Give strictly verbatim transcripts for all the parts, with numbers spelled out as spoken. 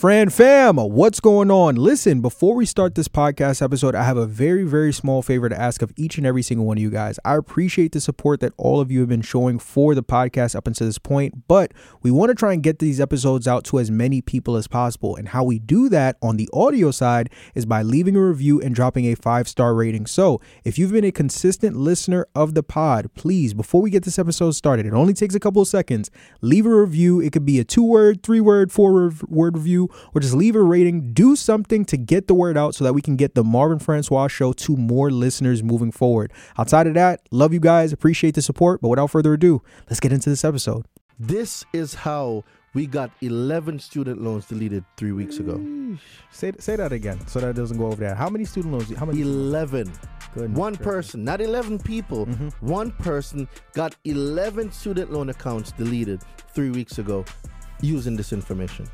Fran fam, what's going on? Listen, before we start this podcast episode, I have a very, very small favor to ask of each and every single one of you guys. I appreciate the support that all of you have been showing for the podcast up until this point, but we want to try and get these episodes out to as many people as possible. And how we do that on the audio side is by leaving a review and dropping a five-star rating. So if you've been a consistent listener of the pod, please, before we get this episode started, it only takes a couple of seconds, leave a review. It could be a two-word, three-word, four-word review, or just leave a rating. Do something to get the word out so that we can get the Marvin Francois show to more listeners moving forward. Outside of that, love you guys, appreciate the support, but without further ado, let's get into this episode. This is how we got eleven student loans deleted three weeks ago. Say say that again so that it doesn't go over there. How many student loans? How many? eleven. Goodness one goodness. person, not eleven people. Mm-hmm. One person got eleven student loan accounts deleted three weeks ago using this information.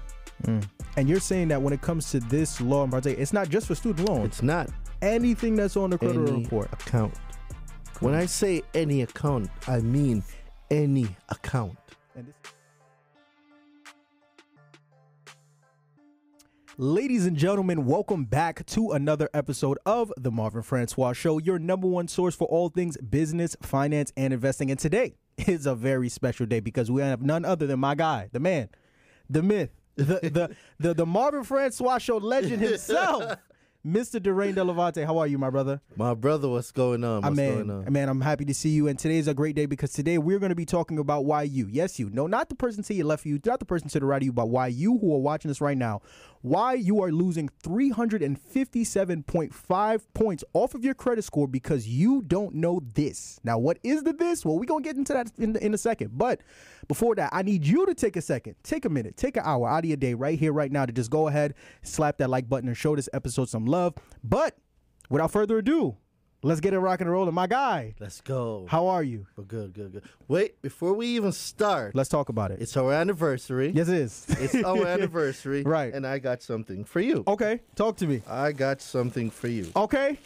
Mm. And you're saying that when it comes to this law in particular, it's not just for student loans. It's not. Anything that's on the credit report. Account. Cool. When I say any account, I mean any account. And this- Ladies and gentlemen, welcome back to another episode of the Marvin Francois Show, your number one source for all things business, finance, and investing. And today is a very special day because we have none other than my guy, the man, the myth, the the the, the Marvin Francois Show legend himself, Mister Daraine Delevante. How are you, my brother? My brother, what's going on? What's man, going on? Man, I'm happy to see you. And today's a great day because today we're going to be talking about why you, yes you, no, not the person to your left of you, not the person to the right of you, but why you who are watching this right now, why you are losing three hundred fifty-seven point five points off of your credit score because you don't know this. Now, what is the this? Well, we're going to get into that in, in a second. But before that, I need you to take a second, take a minute, take an hour out of your day right here, right now to just go ahead, slap that like button and show this episode some love. But without further ado, let's get it rock and rolling. My guy. Let's go. How are you? We're good, good, good. Wait, before we even start. Let's talk about it. It's our anniversary. Yes, it is. It's our anniversary. Right. And I got something for you. Okay. Talk to me. I got something for you. Okay.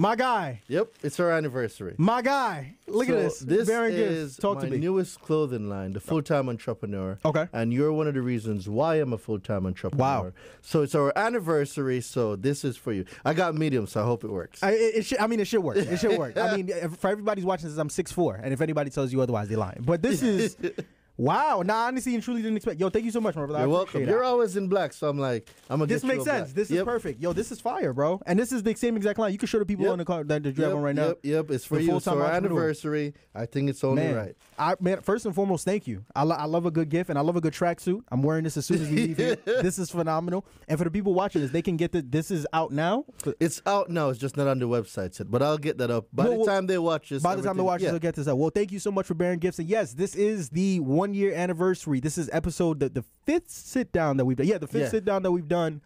My guy. Yep. It's our anniversary. My guy. Look so at this. This Baron is talk my to me. newest clothing line, the full-time entrepreneur. Okay. And you're one of the reasons why I'm a full-time entrepreneur. Wow. So it's our anniversary, so this is for you. I got medium, so I hope it works. I, it, it should, I mean, it should work. It should work. I mean, if, for everybody's watching this, I'm six foot four, and if anybody tells you otherwise, they're lying. But this is... Wow. Nah, honestly and truly didn't expect. Yo, thank you so much, my brother. You're welcome. That. You're always in black, so I'm like, I'm going to get you a black. This makes sense. This yep. is perfect. Yo, this is fire, bro. And this is the same exact line. You can show the people yep. on the car that you're yep. on right now. Yep, yep. It's for the you. It's our anniversary. I think it's only man, right. I, man, first and foremost, thank you. I, lo- I love a good gift, and I love a good tracksuit. I'm wearing this as soon as we leave here. This is phenomenal. And for the people watching this, they can get the, this is out now. It's out now. It's just not on the website yet, but I'll get that up. By well, the time they watch this. By the time they watch yeah. this, they'll get this out. Well, thank you so much for bearing gifts. And yes, this is the one year anniversary. This is episode the, the fifth sit down that we've done. Yeah, the fifth yeah. sit down that we've done.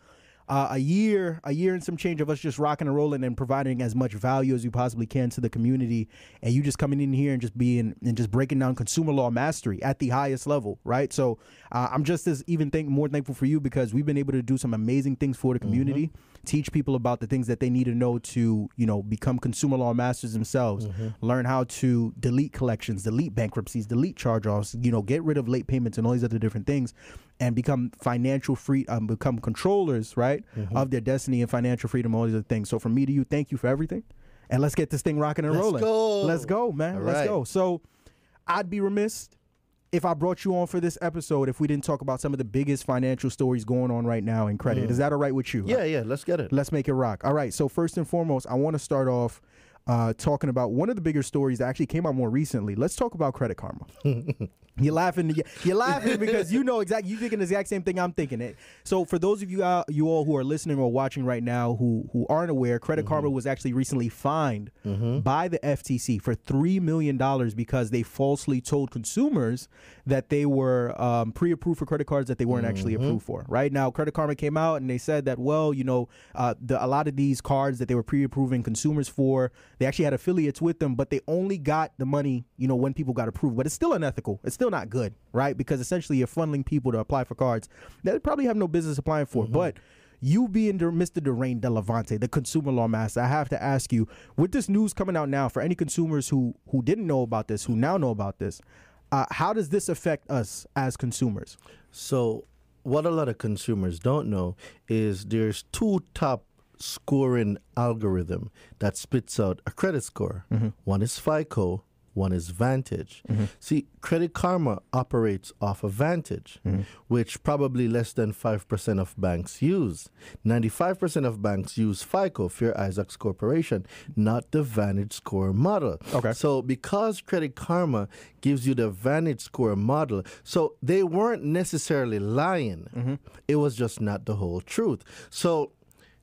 Uh, a year, a year and some change of us just rocking and rolling and providing as much value as you possibly can to the community. And you just coming in here and just being and just breaking down consumer law mastery at the highest level, right? So uh, I'm just as even think more thankful for you because we've been able to do some amazing things for the community. Mm-hmm. Teach people about the things that they need to know to, you know, become consumer law masters themselves, mm-hmm. learn how to delete collections, delete bankruptcies, delete charge-offs, you know, get rid of late payments and all these other different things and become financial free, um, become controllers, right, mm-hmm. of their destiny and financial freedom, all these other things. So from me to you, thank you for everything. And let's get this thing rocking and let's rolling. Let's go. Let's go, man. All let's right. go. So I'd be remiss if I brought you on for this episode, if we didn't talk about some of the biggest financial stories going on right now in credit. Mm. Is that all right with you? Yeah, yeah, let's get it. Let's make it rock. All right, so first and foremost, I want to start off uh, talking about one of the bigger stories that actually came out more recently. Let's talk about Credit Karma. You're laughing. You're laughing because you know exactly. You're thinking the exact same thing I'm thinking. It. So for those of you out, you all who are listening or watching right now who who aren't aware, Credit mm-hmm. Karma was actually recently fined mm-hmm. by the F T C for three million dollars because they falsely told consumers that they were um, pre-approved for credit cards that they weren't mm-hmm. actually approved for. Right now, Credit Karma came out and they said that well, you know, uh, the, a lot of these cards that they were pre-approving consumers for, they actually had affiliates with them, but they only got the money, you know, when people got approved. But it's still unethical. It's still Still not good, right? Because essentially you're funneling people to apply for cards that they probably have no business applying for. Mm-hmm. But you being Mister Daraine Delevante, the consumer law master, I have to ask you, with this news coming out now, for any consumers who who didn't know about this, who now know about this, uh, how does this affect us as consumers? So what a lot of consumers don't know is there's two top scoring algorithm that spits out a credit score. Mm-hmm. One is FICO, one is Vantage. Mm-hmm. See, Credit Karma operates off of Vantage, mm-hmm. which probably less than five percent of banks use. ninety-five percent of banks use FICO, Fair Isaac Corporation, not the Vantage score model. Okay. So because Credit Karma gives you the Vantage score model, so they weren't necessarily lying. Mm-hmm. It was just not the whole truth. So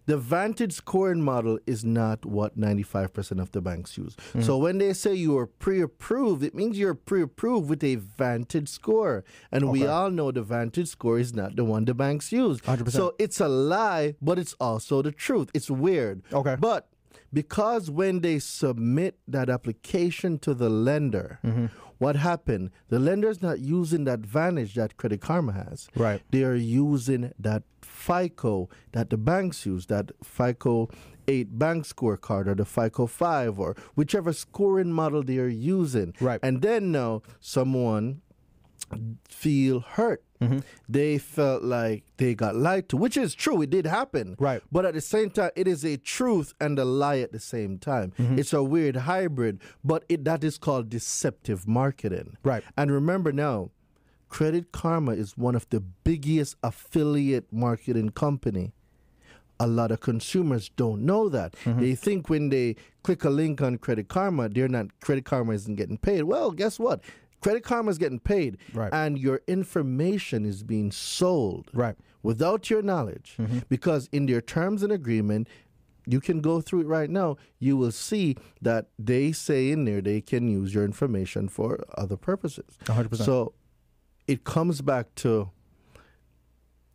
the Vantage scoring model is not what ninety-five percent of the banks use. Mm-hmm. So when they say you are pre-approved, it means you're pre-approved with a Vantage score. And okay. we all know the Vantage score is not the one the banks use. one hundred percent. So it's a lie, but it's also the truth. It's weird. Okay. But because when they submit that application to the lender, mm-hmm. what happened? The lender's not using that Vantage that Credit Karma has. Right. They are using that FICO that the banks use, that FICO eight bank scorecard or the FICO five or whichever scoring model they are using. Right. And then now someone feel hurt. Mm-hmm. They felt like they got lied to, which is true. It did happen. Right. But at the same time, it is a truth and a lie at the same time. Mm-hmm. It's a weird hybrid, but it, that is called deceptive marketing. Right. And remember now, Credit Karma is one of the biggest affiliate marketing company. A lot of consumers don't know that. Mm-hmm. They think when they click a link on Credit Karma, they're not. Credit Karma isn't getting paid. Well, guess what? Credit Karma is getting paid, right. and your information is being sold right. without your knowledge. Mm-hmm. Because in their terms and agreement, you can go through it right now, you will see that they say in there they can use your information for other purposes. one hundred percent. So it comes back to,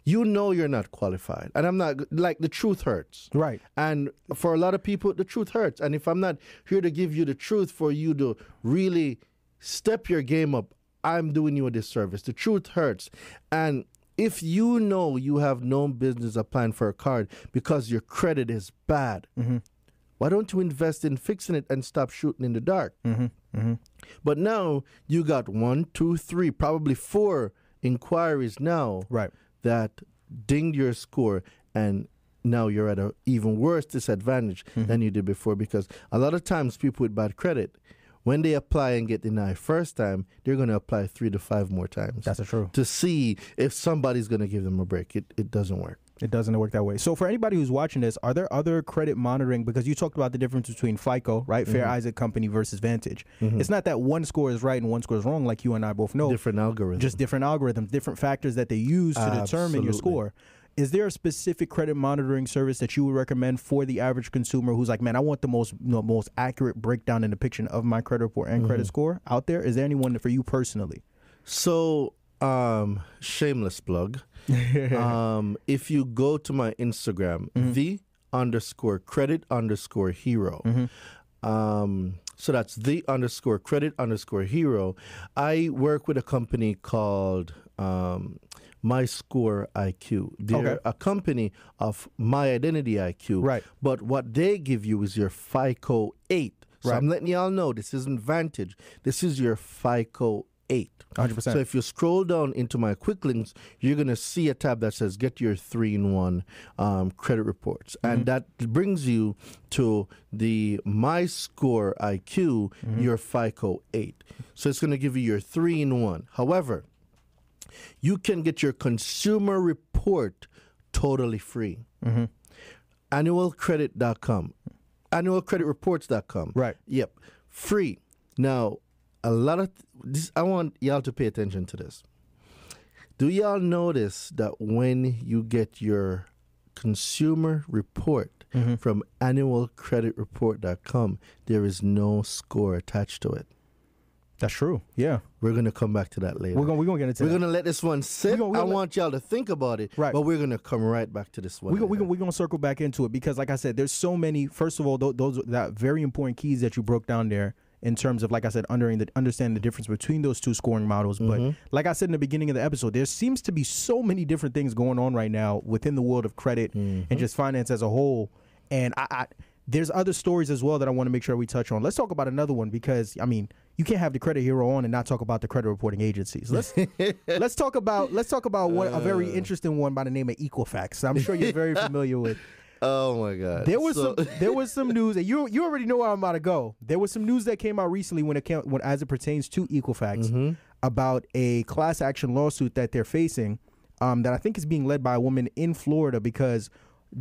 you know you're not qualified. And I'm not, like, the truth hurts. Right. And for a lot of people, the truth hurts. And if I'm not here to give you the truth for you to really step your game up, I'm doing you a disservice. The truth hurts. And if you know you have no business applying for a card because your credit is bad, mm-hmm. why don't you invest in fixing it and stop shooting in the dark? Mm-hmm. Mm-hmm. But now you got one, two, three, probably four inquiries now right. that dinged your score, and now you're at an even worse disadvantage mm-hmm. than you did before, because a lot of times people with bad credit, when they apply and get denied first time, they're going to apply three to five more times. That's true. To see if somebody's going to give them a break. It it doesn't work. It doesn't work that way. So for anybody who's watching this, are there other credit monitoring? Because you talked about the difference between FICO, right? Fair mm-hmm. Isaac Company versus Vantage. Mm-hmm. It's not that one score is right and one score is wrong, like you and I both know. Different algorithms. Just different algorithms, different factors that they use to Absolutely. Determine your score. Is there a specific credit monitoring service that you would recommend for the average consumer who's like, man, I want the most you know, most accurate breakdown and depiction of my credit report and mm-hmm. credit score out there? Is there anyone for you personally? So, um, shameless plug. um, if you go to my Instagram, mm-hmm. the underscore credit underscore hero. Mm-hmm. Um, so that's the underscore credit underscore hero. I work with a company called... Um, MyScoreIQ. They're okay. a company of My Identity I Q. Right. But what they give you is your FICO eight. So right. I'm letting y'all know this isn't Vantage. This is your FICO eight. one hundred percent. So if you scroll down into my quick links, you're going to see a tab that says get your three in one um, credit reports. Mm-hmm. And that brings you to the MyScoreIQ, mm-hmm. your FICO eight. So it's going to give you your three in one. However, you can get your consumer report totally free. Mm-hmm. annual credit dot com. annual credit reports dot com. Right. Yep. Free. Now, a lot of th- this, I want y'all to pay attention to this. Do y'all notice that when you get your consumer report mm-hmm. from annual credit report dot com, there is no score attached to it? That's true. Yeah. We're going to come back to that later. We're going we're gonna to get into we're that. We're going to let this one sit. We're gonna, we're gonna I want y'all to think about it, right. but we're going to come right back to this one. We're going we're gonna to circle back into it because, like I said, there's so many, first of all, those, those that very important keys that you broke down there in terms of, like I said, under, understanding the difference between those two scoring models. Mm-hmm. But like I said in the beginning of the episode, there seems to be so many different things going on right now within the world of credit mm-hmm. and just finance as a whole. And I... I there's other stories as well that I want to make sure we touch on. Let's talk about another one, because, I mean, you can't have the credit hero on and not talk about the credit reporting agencies. Let's let's talk about let's talk about one, uh, a very interesting one by the name of Equifax. I'm sure you're very familiar with. Oh my God! There was so, some there was some news, and you you already know where I'm about to go. There was some news that came out recently when it came, when as it pertains to Equifax, mm-hmm. about a class action lawsuit that they're facing, um, that I think is being led by a woman in Florida, because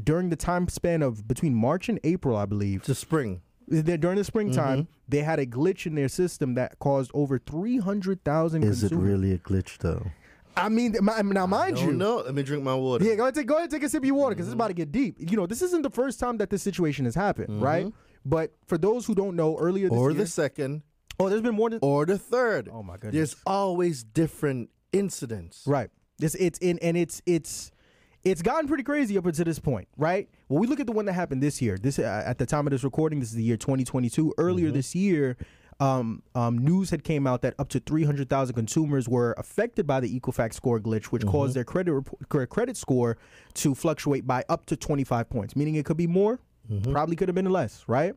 during the time span of between March and April, I believe, the spring. During the springtime, mm-hmm. they had a glitch in their system that caused over three hundred thousand consumers. Is it really a glitch, though? I mean, my, now mind you, no, let me drink my water. Yeah, go ahead, take, go ahead, take a sip of your water, because mm-hmm. it's about to get deep. You know, this isn't the first time that this situation has happened, mm-hmm. right? But for those who don't know, earlier this or year, or the second, oh, there's been more than or the third. Oh my goodness, there's always different incidents, right? It's it's in and it's it's. It's gotten pretty crazy up until this point, right? Well, we look at the one that happened this year. This uh, at the time of this recording, this is the year twenty twenty-two. Earlier mm-hmm. this year, um, um, news had came out that up to three hundred thousand consumers were affected by the Equifax score glitch, which mm-hmm. caused their credit rep- credit score to fluctuate by up to twenty-five points, meaning it could be more, mm-hmm. probably could have been less, right?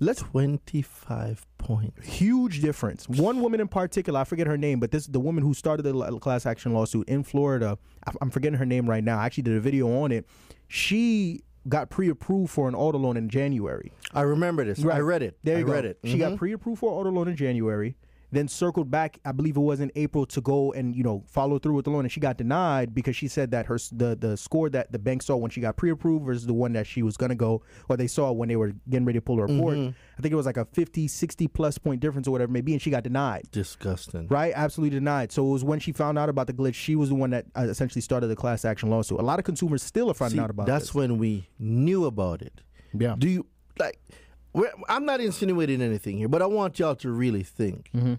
Let's twenty-five points. Huge difference. One woman in particular, I forget her name, but this the woman who started the class action lawsuit in Florida. I'm forgetting her name right now. I actually did a video on it. She got pre-approved for an auto loan in January. I remember this. Right. I read it. There you I go. Read it. She mm-hmm. got pre-approved for an auto loan in January, then circled back, I believe it was in April, to go and, you know, follow through with the loan, and she got denied because she said that her the, the score that the bank saw when she got pre-approved versus the one that she was going to go, or they saw when they were getting ready to pull her report, mm-hmm. I think it was like a fifty, sixty plus point difference or whatever it may be, and she got denied. Disgusting. Right? Absolutely denied. So it was when she found out about the glitch, she was the one that uh, essentially started the class action lawsuit. A lot of consumers still are finding See, out about that's this. That's when we knew about it. Yeah. Do you, like... I'm not insinuating anything here, but I want y'all to really think. Mm-hmm.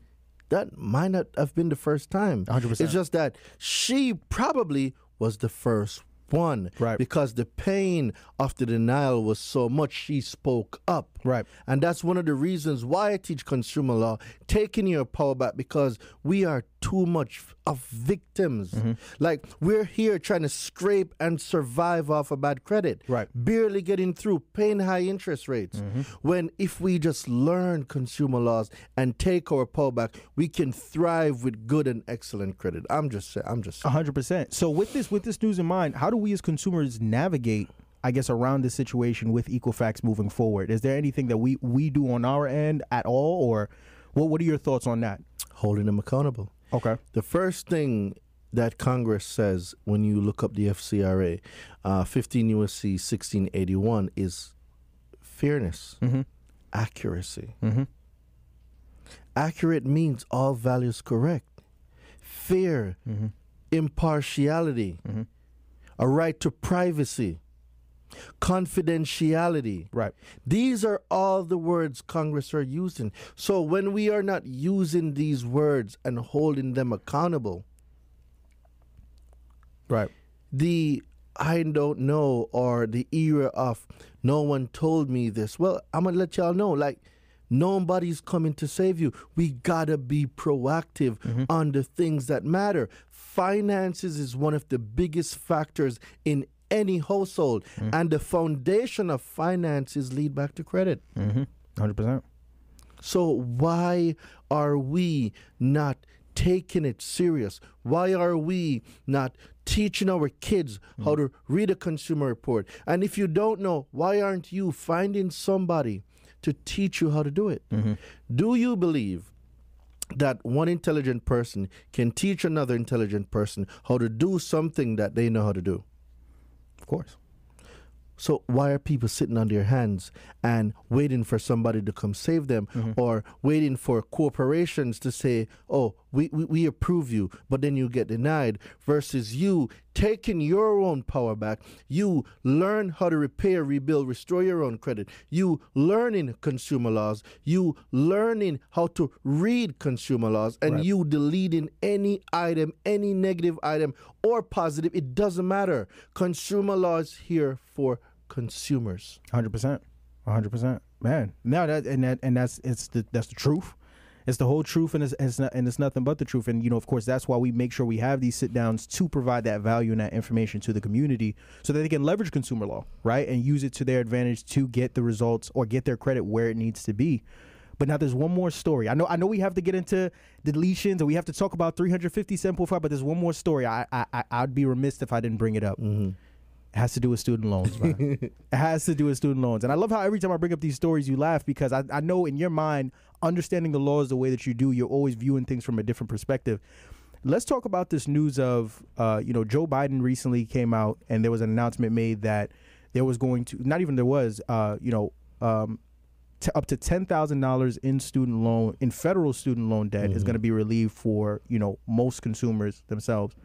That might not have been the first time. one hundred percent. It's just that she probably was the first one. Right. Because the pain of the denial was so much, she spoke up. Right. And that's one of the reasons why I teach consumer law, taking your power back, because we are too much of victims. Mm-hmm. Like, we're here trying to scrape and survive off a bad credit. Right. Barely getting through, paying high interest rates. Mm-hmm. When if we just learn consumer laws and take our power back, we can thrive with good and excellent credit. I'm just saying. I'm just saying. one hundred percent. So with this, with this news in mind, how do we as consumers navigate, I guess, around this situation with Equifax moving forward? Is there anything that we, we do on our end at all? Or what? what are your thoughts on that? Holding them accountable. Okay. The first thing that Congress says when you look up the F C R A, uh, fifteen U S C sixteen eighty-one, is fairness, mm-hmm. accuracy. Mm-hmm. Accurate means all values correct. Fair, mm-hmm. impartiality, mm-hmm. a right to privacy, confidentiality. Right. These are all the words Congress are using. So when we are not using these words and holding them accountable, right, the I don't know, or the era of no one told me this, well, I'm gonna let y'all know, like, nobody's coming to save you. We gotta be proactive mm-hmm. on the things that matter. Finances is one of the biggest factors in any household, mm-hmm. and the foundation of finances lead back to credit. Mm-hmm. one hundred percent. So why are we not taking it serious? Why are we not teaching our kids mm-hmm. how to read a consumer report? And if you don't know, why aren't you finding somebody to teach you how to do it? Mm-hmm. Do you believe that one intelligent person can teach another intelligent person how to do something that they know how to do? Of course. So why are people sitting on their hands and waiting for somebody to come save them, mm-hmm. or waiting for corporations to say, oh, we, we, we approve you, but then you get denied, versus you taking your own power back, you learn how to repair, rebuild, restore your own credit, you learning consumer laws, you learning how to read consumer laws, and right. you deleting any item, any negative item or positive, it doesn't matter. Consumer law is here for consumers. one hundred percent. one hundred percent. Man. Now that and that and that's it's the that's the truth. It's the whole truth, and it's, it's not, and it's nothing but the truth. And, you know, of course, that's why we make sure we have these sit-downs to provide that value and that information to the community so that they can leverage consumer law, right, and use it to their advantage to get the results or get their credit where it needs to be. But now there's one more story. I know I know we have to get into deletions, and we have to talk about three fifty cent profile, but there's one more story. I, I, I, I'd be remiss if I didn't bring it up. Mm-hmm. It has to do with student loans, man. It has to do with student loans. And I love how every time I bring up these stories, you laugh, because I, I know in your mind, understanding the laws the way that you do, you're always viewing things from a different perspective. Let's talk about this news of, uh, you know, Joe Biden recently came out, and there was an announcement made that there was going to, not even there was, uh, you know, um, to up to ten thousand dollars in student loan, in federal student loan debt, mm-hmm. is going to be relieved for, you know, most consumers themselves.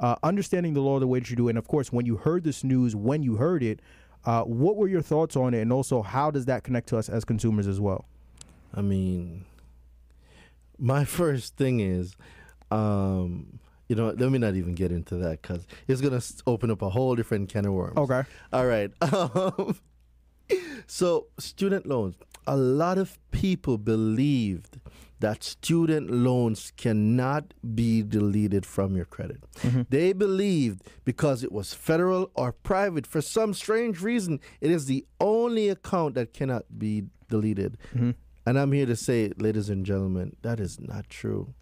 Uh, understanding the law the way that you do, and of course, when you heard this news, when you heard it, uh, what were your thoughts on it, and also how does that connect to us as consumers as well? I mean, my first thing is, um, you know, let me not even get into that because it's going to open up a whole different can of worms. Okay. All right. Um, so student loans. A lot of people believed that student loans cannot be deleted from your credit. Mm-hmm. They believed because it was federal or private, for some strange reason, it is the only account that cannot be deleted. Mm-hmm. And I'm here to say, ladies and gentlemen, that is not true.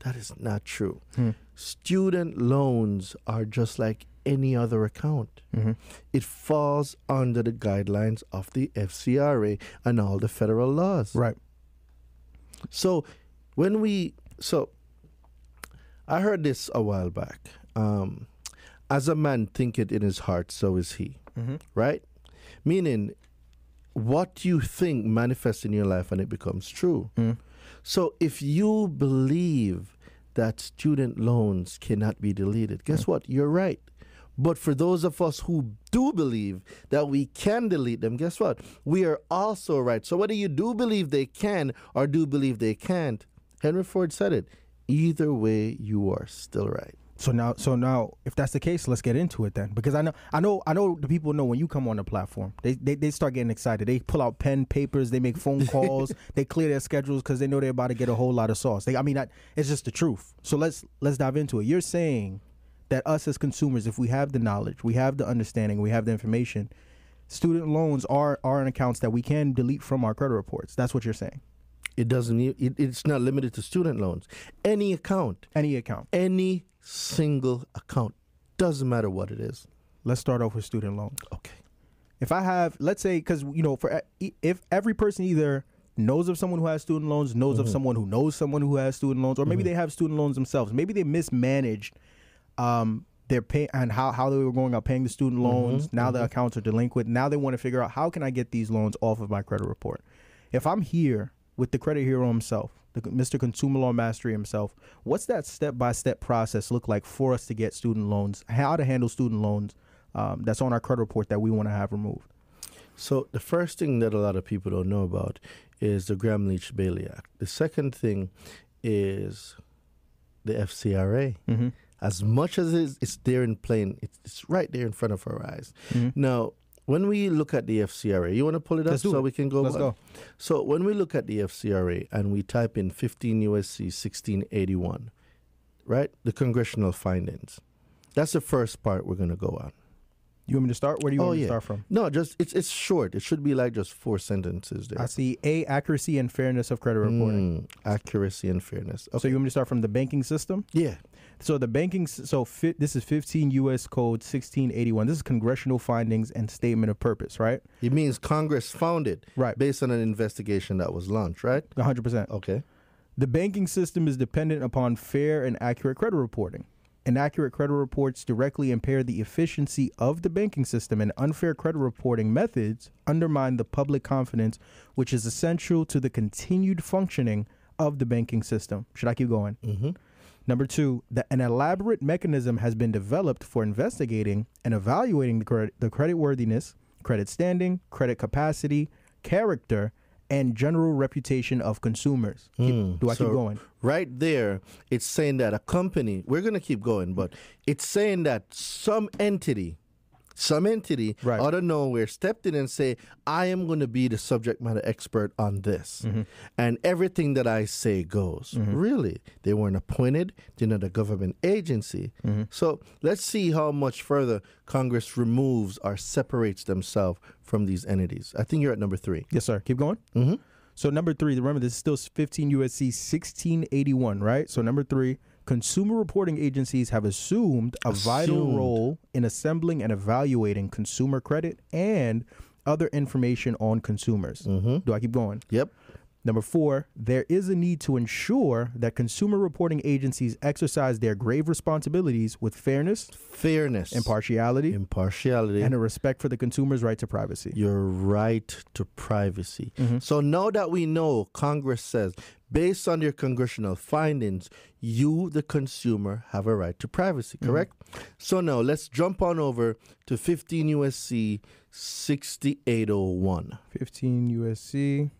That is not true. Mm-hmm. Student loans are just like any other account. Mm-hmm. It falls under the guidelines of the F C R A and all the federal laws. Right. So when we, so I heard this a while back. Um, as a man thinketh in his heart, so is he. Mm-hmm. Right? Meaning, what you think manifests in your life and it becomes true. Mm. So if you believe that student loans cannot be deleted, guess mm. what? You're right. But for those of us who do believe that we can delete them, guess what? We are also right. So whether you do believe they can or do believe they can't, Henry Ford said it, either way, you are still right. So now, so now, if that's the case, let's get into it then. Because I know, I know, I know the people know when you come on the platform, they they, they start getting excited. They pull out pen, papers, they make phone calls, they clear their schedules because they know they're about to get a whole lot of sauce. They, I mean, I, it's just the truth. So let's let's dive into it. You're saying that us as consumers, if we have the knowledge, we have the understanding, we have the information, student loans are are in accounts that we can delete from our credit reports. That's what you're saying. It doesn't. It, it's not limited to student loans. Any account. Any account. Any single account. Doesn't matter what it is. Let's start off with student loans. Okay. If I have, let's say, because, you know, for if every person either knows of someone who has student loans, knows mm-hmm. of someone who knows someone who has student loans, or maybe mm-hmm. they have student loans themselves. Maybe they mismanaged um, their pay and how, how they were going about paying the student loans. Mm-hmm. Now mm-hmm. the accounts are delinquent. Now they want to figure out, how can I get these loans off of my credit report? If I'm here with the credit hero himself, the Mister Consumer Law Mastery himself, what's that step-by-step process look like for us to get student loans, how to handle student loans um, that's on our credit report that we want to have removed? So the first thing that a lot of people don't know about is the Gramm-Leach-Bliley Act. The second thing is the F C R A. Mm-hmm. As much as it's, it's there in plain, it's, it's right there in front of our eyes. Mm-hmm. Now, when we look at the F C R A, you want to pull it up so it. we can go? Let's on? go. So when we look at the F C R A and we type in fifteen U S C sixteen eighty-one, right? The congressional findings. That's the first part we're going to go on. You want me to start? Where do you oh, want me yeah. to start from? No, just it's it's short. It should be like just four sentences there. I see A, accuracy and fairness of credit reporting. Mm, accuracy and fairness. Okay. So you want me to start from the banking system? Yeah. So the banking, so fit, this is fifteen U S Code sixteen eighty-one. This is congressional findings and statement of purpose, right? It means Congress found it, right, based on an investigation that was launched, right? one hundred percent. Okay. The banking system is dependent upon fair and accurate credit reporting. Inaccurate credit reports directly impair the efficiency of the banking system, and unfair credit reporting methods undermine the public confidence, which is essential to the continued functioning of the banking system. Should I keep going? Mm-hmm. Number two, that an elaborate mechanism has been developed for investigating and evaluating the credit, the creditworthiness, credit standing, credit capacity, character, and general reputation of consumers. Mm. Keep, do I so keep going? Right there, it's saying that a company, we're going to keep going, but it's saying that some entity some entity right. out of nowhere stepped in and say, I am going to be the subject matter expert on this. Mm-hmm. And everything that I say goes. Mm-hmm. Really? They weren't appointed. They're not a government agency. Mm-hmm. So let's see how much further Congress removes or separates themselves from these entities. I think you're at number three. Yes, sir. Keep going. Mm-hmm. So number three, remember this is still fifteen U S C sixteen eighty-one, right? So number three, consumer reporting agencies have assumed a assumed. vital role in assembling and evaluating consumer credit and other information on consumers. Mm-hmm. Do I keep going? Yep. Number four, there is a need to ensure that consumer reporting agencies exercise their grave responsibilities with fairness, fairness, impartiality, impartiality, and a respect for the consumer's right to privacy. Your right to privacy. Mm-hmm. So now that we know, Congress says, based on your congressional findings, you, the consumer, have a right to privacy, correct? Mm-hmm. So now let's jump on over to fifteen U S C sixty-eight oh one. fifteen U S C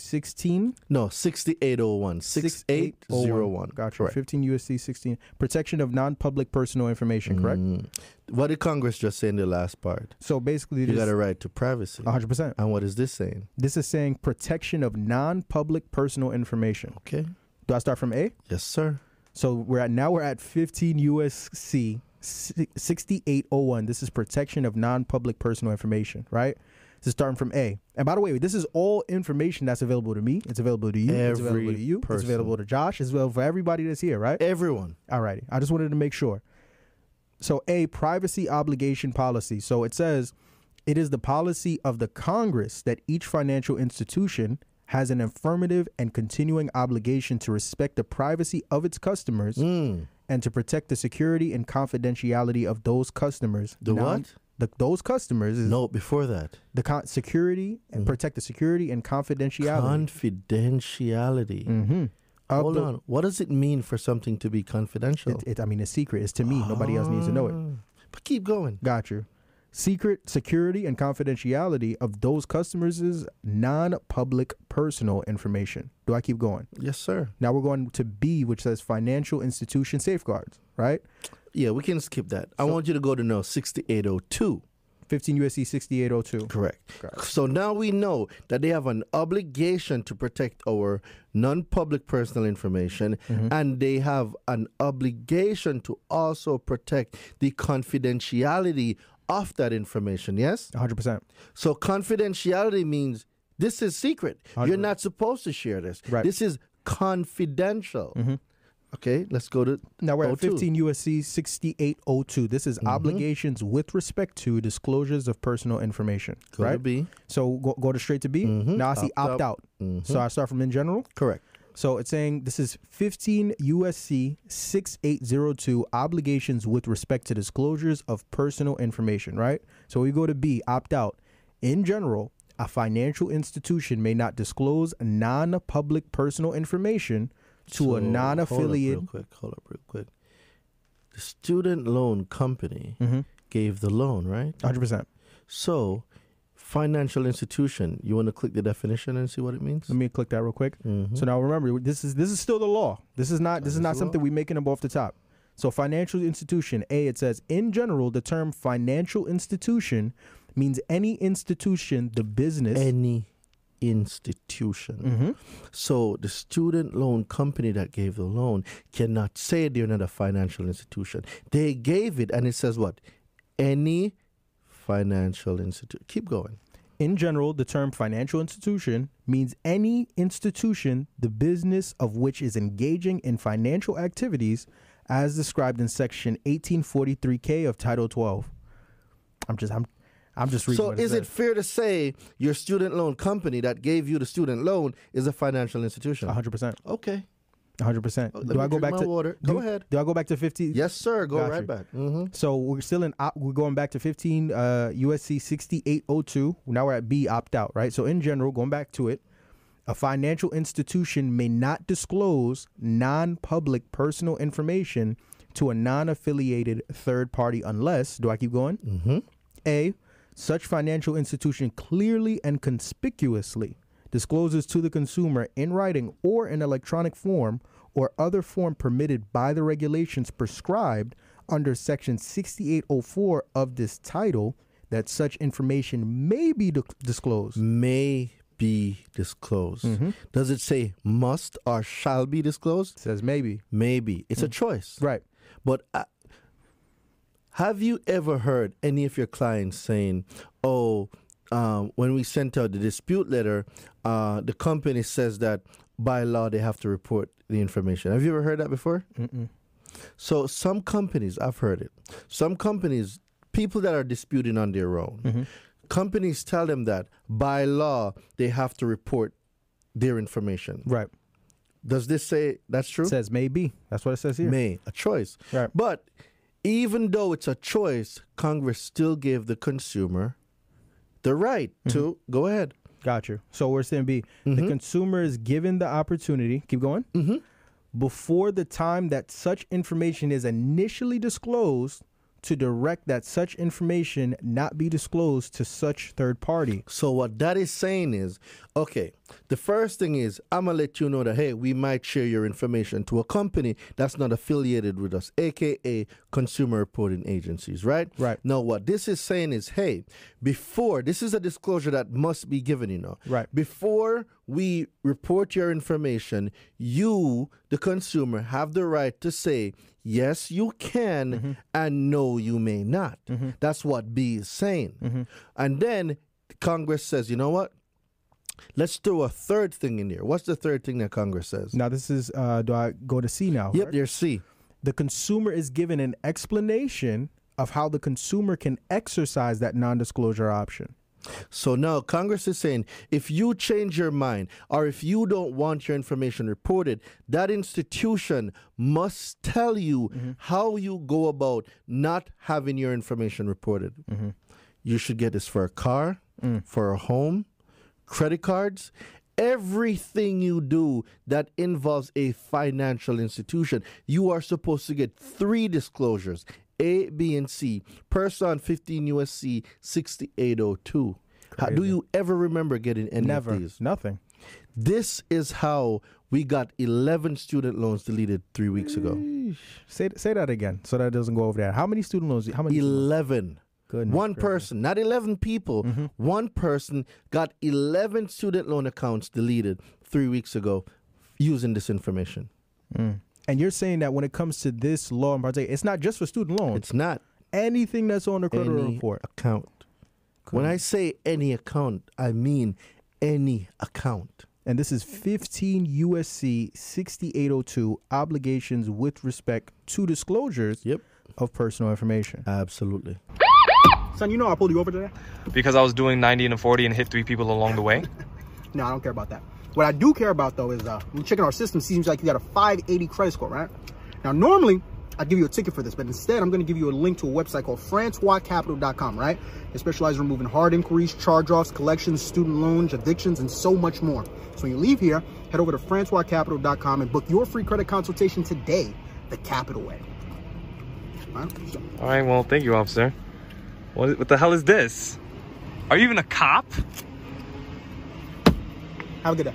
sixteen? No, sixty-eight oh one. sixty-eight oh one. Gotcha. Right. fifteen U S C sixteen. Protection of non-public personal information, correct? Mm. What did Congress just say in the last part? So basically, you got a right to privacy. one hundred percent. And what is this saying? This is saying protection of non-public personal information. Okay. Do I start from A? Yes, sir. So we're at now we're at fifteen U S C sixty-eight oh one. This is protection of non-public personal information, right? This is starting from A. And by the way, this is all information that's available to me. It's available to you. Every it's available to you. Person. It's available to Josh. It's available for everybody that's here, right? Everyone. All righty. I just wanted to make sure. So A, privacy obligation policy. So it says it is the policy of the Congress that each financial institution has an affirmative and continuing obligation to respect the privacy of its customers mm. and to protect the security and confidentiality of those customers. The non- what? The, those customers is no before that the con- security and mm. protect the security and confidentiality confidentiality mm-hmm. hold the, on what does it mean for something to be confidential? It, it, I mean, it's secret. It's to me. Oh. Nobody else needs to know it, but keep going. Got you. Secret, security, and confidentiality of those customers is non-public personal information. Do I keep going? Yes, sir. Now we're going to B, which says financial institution safeguards, right? Yeah, we can skip that. So I want you to go to no sixty-eight oh two. fifteen U S C sixty-eight oh two. Correct. Correct. So now we know that they have an obligation to protect our non-public personal information, mm-hmm. and they have an obligation to also protect the confidentiality of that information, yes? one hundred percent. So confidentiality means this is secret. one hundred percent. You're not supposed to share this. Right. This is confidential. Mm-hmm. Okay, let's go to now we're at fifteen U S C sixty-eight oh two. This is mm-hmm. obligations with respect to disclosures of personal information. Go right? to B. So go, go to straight to B. Mm-hmm. Now I see opt, opt out. Mm-hmm. So I start from in general? Correct. So it's saying this is fifteen U S C sixty-eight oh two, obligations with respect to disclosures of personal information, right? So we go to B, opt out. In general, a financial institution may not disclose non-public personal information to so, a non-affiliate. Hold up real quick, hold up real quick. The student loan company mm-hmm. gave the loan, right? one hundred percent. So financial institution, you want to click the definition and see what it means? Let me click that real quick. Mm-hmm. So now remember, this is this is still the law. This is not this, this is not something we're making up off the top. So financial institution, A, it says, in general, the term financial institution means any institution, the business. Any institution. Mm-hmm. So the student loan company that gave the loan cannot say they're not a financial institution. They gave it, and it says what? Any financial institution. Keep going. In general, the term financial institution means any institution, the business of which is engaging in financial activities as described in section eighteen forty-three K of Title twelve. I'm just, I'm I'm just reading. So is it fair to say your student loan company that gave you the student loan is a financial institution? one hundred percent. Okay. one hundred percent. Oh, do I go back to water? Go do, ahead. Do I go back to fifty? Yes, sir. Go Got right you. back. Mm-hmm. So we're still in op, we're going back to fifteen U S C sixty-eight oh two. Now we're at B, opt out, right? So in general, going back to it, a financial institution may not disclose non-public personal information to a non-affiliated third party unless, do I keep going? Mm-hmm. A, such financial institution clearly and conspicuously discloses to the consumer in writing or in electronic form or other form permitted by the regulations prescribed under Section sixty-eight oh four of this title that such information may be di- disclosed. May be disclosed. Mm-hmm. Does it say must or shall be disclosed? It says maybe. Maybe. It's mm-hmm. a choice. Right. But I, have you ever heard any of your clients saying, oh, um, when we sent out the dispute letter, uh, the company says that by law they have to report the information. Have you ever heard that before? Mm-mm. So some companies, I've heard it, some companies, people that are disputing on their own, mm-hmm. companies tell them that by law they have to report their information. Right. Does this say that's true? It says may be. That's what it says here. May, a choice. Right. But even though it's a choice, Congress still gave the consumer the right mm-hmm. to go ahead. Got you. So we're saying B, mm-hmm. the consumer is given the opportunity. Keep going. Mm-hmm. Before the time that such information is initially disclosed, to direct that such information not be disclosed to such third party. So what that is saying is, okay, the first thing is, I'm going to let you know that, hey, we might share your information to a company that's not affiliated with us, a k a consumer reporting agencies, right? Right. Now, what this is saying is, hey, before, this is a disclosure that must be given, you know. Right. Before we report your information, you, the consumer, have the right to say, yes, you can, mm-hmm. and no, you may not. Mm-hmm. That's what B is saying. Mm-hmm. And then Congress says, you know what? Let's throw a third thing in there. What's the third thing that Congress says? Now, this is, uh, do I go to C now? Yep, right? There's C. The consumer is given an explanation of how the consumer can exercise that non-disclosure option. So now Congress is saying, if you change your mind or if you don't want your information reported, that institution must tell you mm-hmm. how you go about not having your information reported. Mm-hmm. You should get this for a car, mm. for a home, credit cards, everything you do that involves a financial institution. You are supposed to get three disclosures, A, B, and C, per Section fifteen U S C sixty-eight oh two. How, do you ever remember getting any Never. Of these? Nothing. This is how we got eleven student loans deleted three weeks ago. Say say that again so that doesn't go over there. How many student loans? How many? eleven. Goodness one goodness. Person, not eleven people, mm-hmm. one person got eleven student loan accounts deleted three weeks ago using this information. Mm. And you're saying that when it comes to this law in particular, it's not just for student loans. It's not. Anything that's on the credit any report. Account. Good. When I say any account, I mean any account. And this is fifteen U S C sixty-eight oh two, obligations with respect to disclosures yep. of personal information. Absolutely. Son, you know I pulled you over today? Because I was doing ninety and a forty and hit three people along the way? No, I don't care about that. What I do care about, though, is uh, when checking our system, seems like you got a five eighty credit score, right? Now, normally, I'd give you a ticket for this, but instead, I'm going to give you a link to a website called Francois Capital dot com, right? They specialize in removing hard inquiries, charge-offs, collections, student loans, evictions, and so much more. So when you leave here, head over to Francois Capital dot com and book your free credit consultation today, the Capital Way. All right? So. All right, well, thank you, officer. What, what the hell is this? Are you even a cop? Have a good day.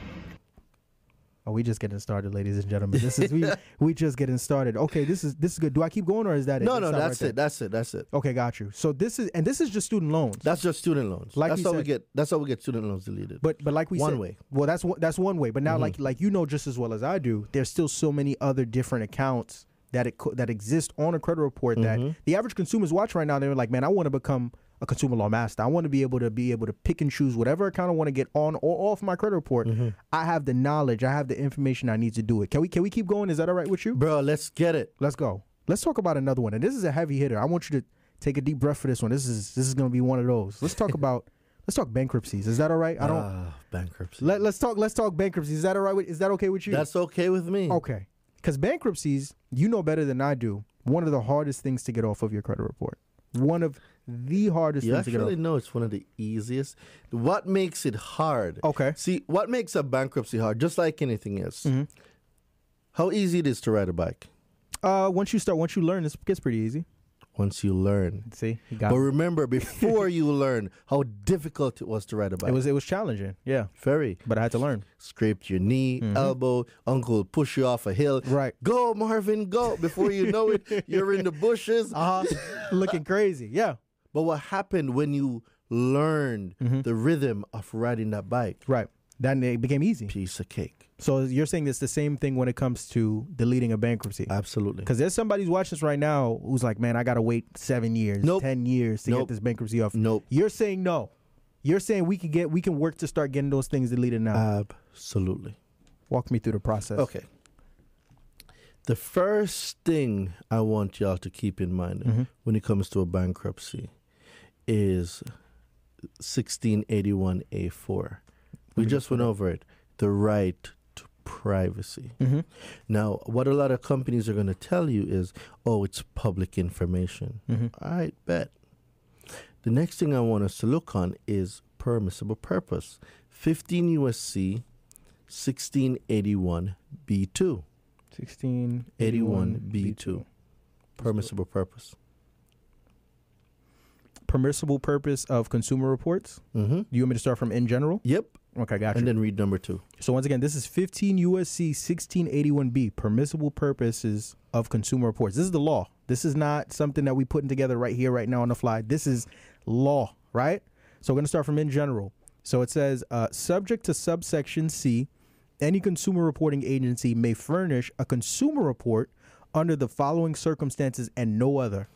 Oh, we just getting started, ladies and gentlemen. This is we we just getting started. Okay, this is this is good. Do I keep going or is that it? No, no, that's right it. There? That's it. That's it. Okay, got you. So this is and this is just student loans. That's just student loans. Like that's how we get that's how we get student loans deleted. But but like we one said, way. Well, that's that's one way. But now, mm-hmm. like like you know just as well as I do, there's still so many other different accounts that it co- that exist on a credit report mm-hmm. that the average consumers watch right now. They're like, man, I want to become a consumer law master. I want to be able to be able to pick and choose whatever account I want to get on or off my credit report. Mm-hmm. I have the knowledge. I have the information I need to do it. Can we can we keep going? Is that all right with you? Bro, let's get it. Let's go. Let's talk about another one. And this is a heavy hitter. I want you to take a deep breath for this one. This is this is going to be one of those. Let's talk about let's talk bankruptcies. Is that all right? I don't uh, bankruptcy. Let, let's talk let's talk bankruptcies. Is that all right? With, is that okay with you? That's okay with me. Okay. Because bankruptcies, you know better than I do, one of the hardest things to get off of your credit report. One of the hardest you things to get off. You actually know it's one of the easiest. What makes it hard? Okay. See, what makes a bankruptcy hard, just like anything else, mm-hmm. how easy it is to ride a bike? Uh, once you start, once you learn, it gets pretty easy. once you learn. See, you got but me. Remember, before you learn, how difficult it was to write about. It was it was challenging, yeah, very. But I had to learn. Scraped your knee, mm-hmm. elbow. Uncle would push you off a hill. Right, go Marvin, go! Before you know it, you're in the bushes, uh-huh. looking crazy. Yeah. But what happened when you learned mm-hmm. the rhythm of riding that bike? Right. Then it became easy. Piece of cake. So you're saying it's the same thing when it comes to deleting a bankruptcy? Absolutely. Because there's somebody who's watching this right now who's like, man, I got to wait seven years, nope. ten years to nope. get this bankruptcy off. Nope. You're saying no. You're saying we can get, we can work to start getting those things deleted now. Absolutely. Walk me through the process. Okay. The first thing I want y'all to keep in mind mm-hmm. when it comes to a bankruptcy is sixteen eighty-one A four. We just went over it, the right to privacy. Mm-hmm. Now, what a lot of companies are going to tell you is, oh, it's public information. Mm-hmm. All right, bet. The next thing I want us to look on is permissible purpose. fifteen U S C sixteen eighty-one B two. sixteen eighty-one B two. Permissible purpose. Permissible purpose of Consumer Reports? Mm-hmm. Do you want me to start from in general? Yep. Okay, gotcha. And then read number two. So once again, this is fifteen U S C sixteen eighty-one B, permissible purposes of Consumer Reports. This is the law. This is not something that we're putting together right here, right now on the fly. This is law, right? So we're going to start from in general. So it says, uh, subject to subsection C, any consumer reporting agency may furnish a consumer report under the following circumstances and no other.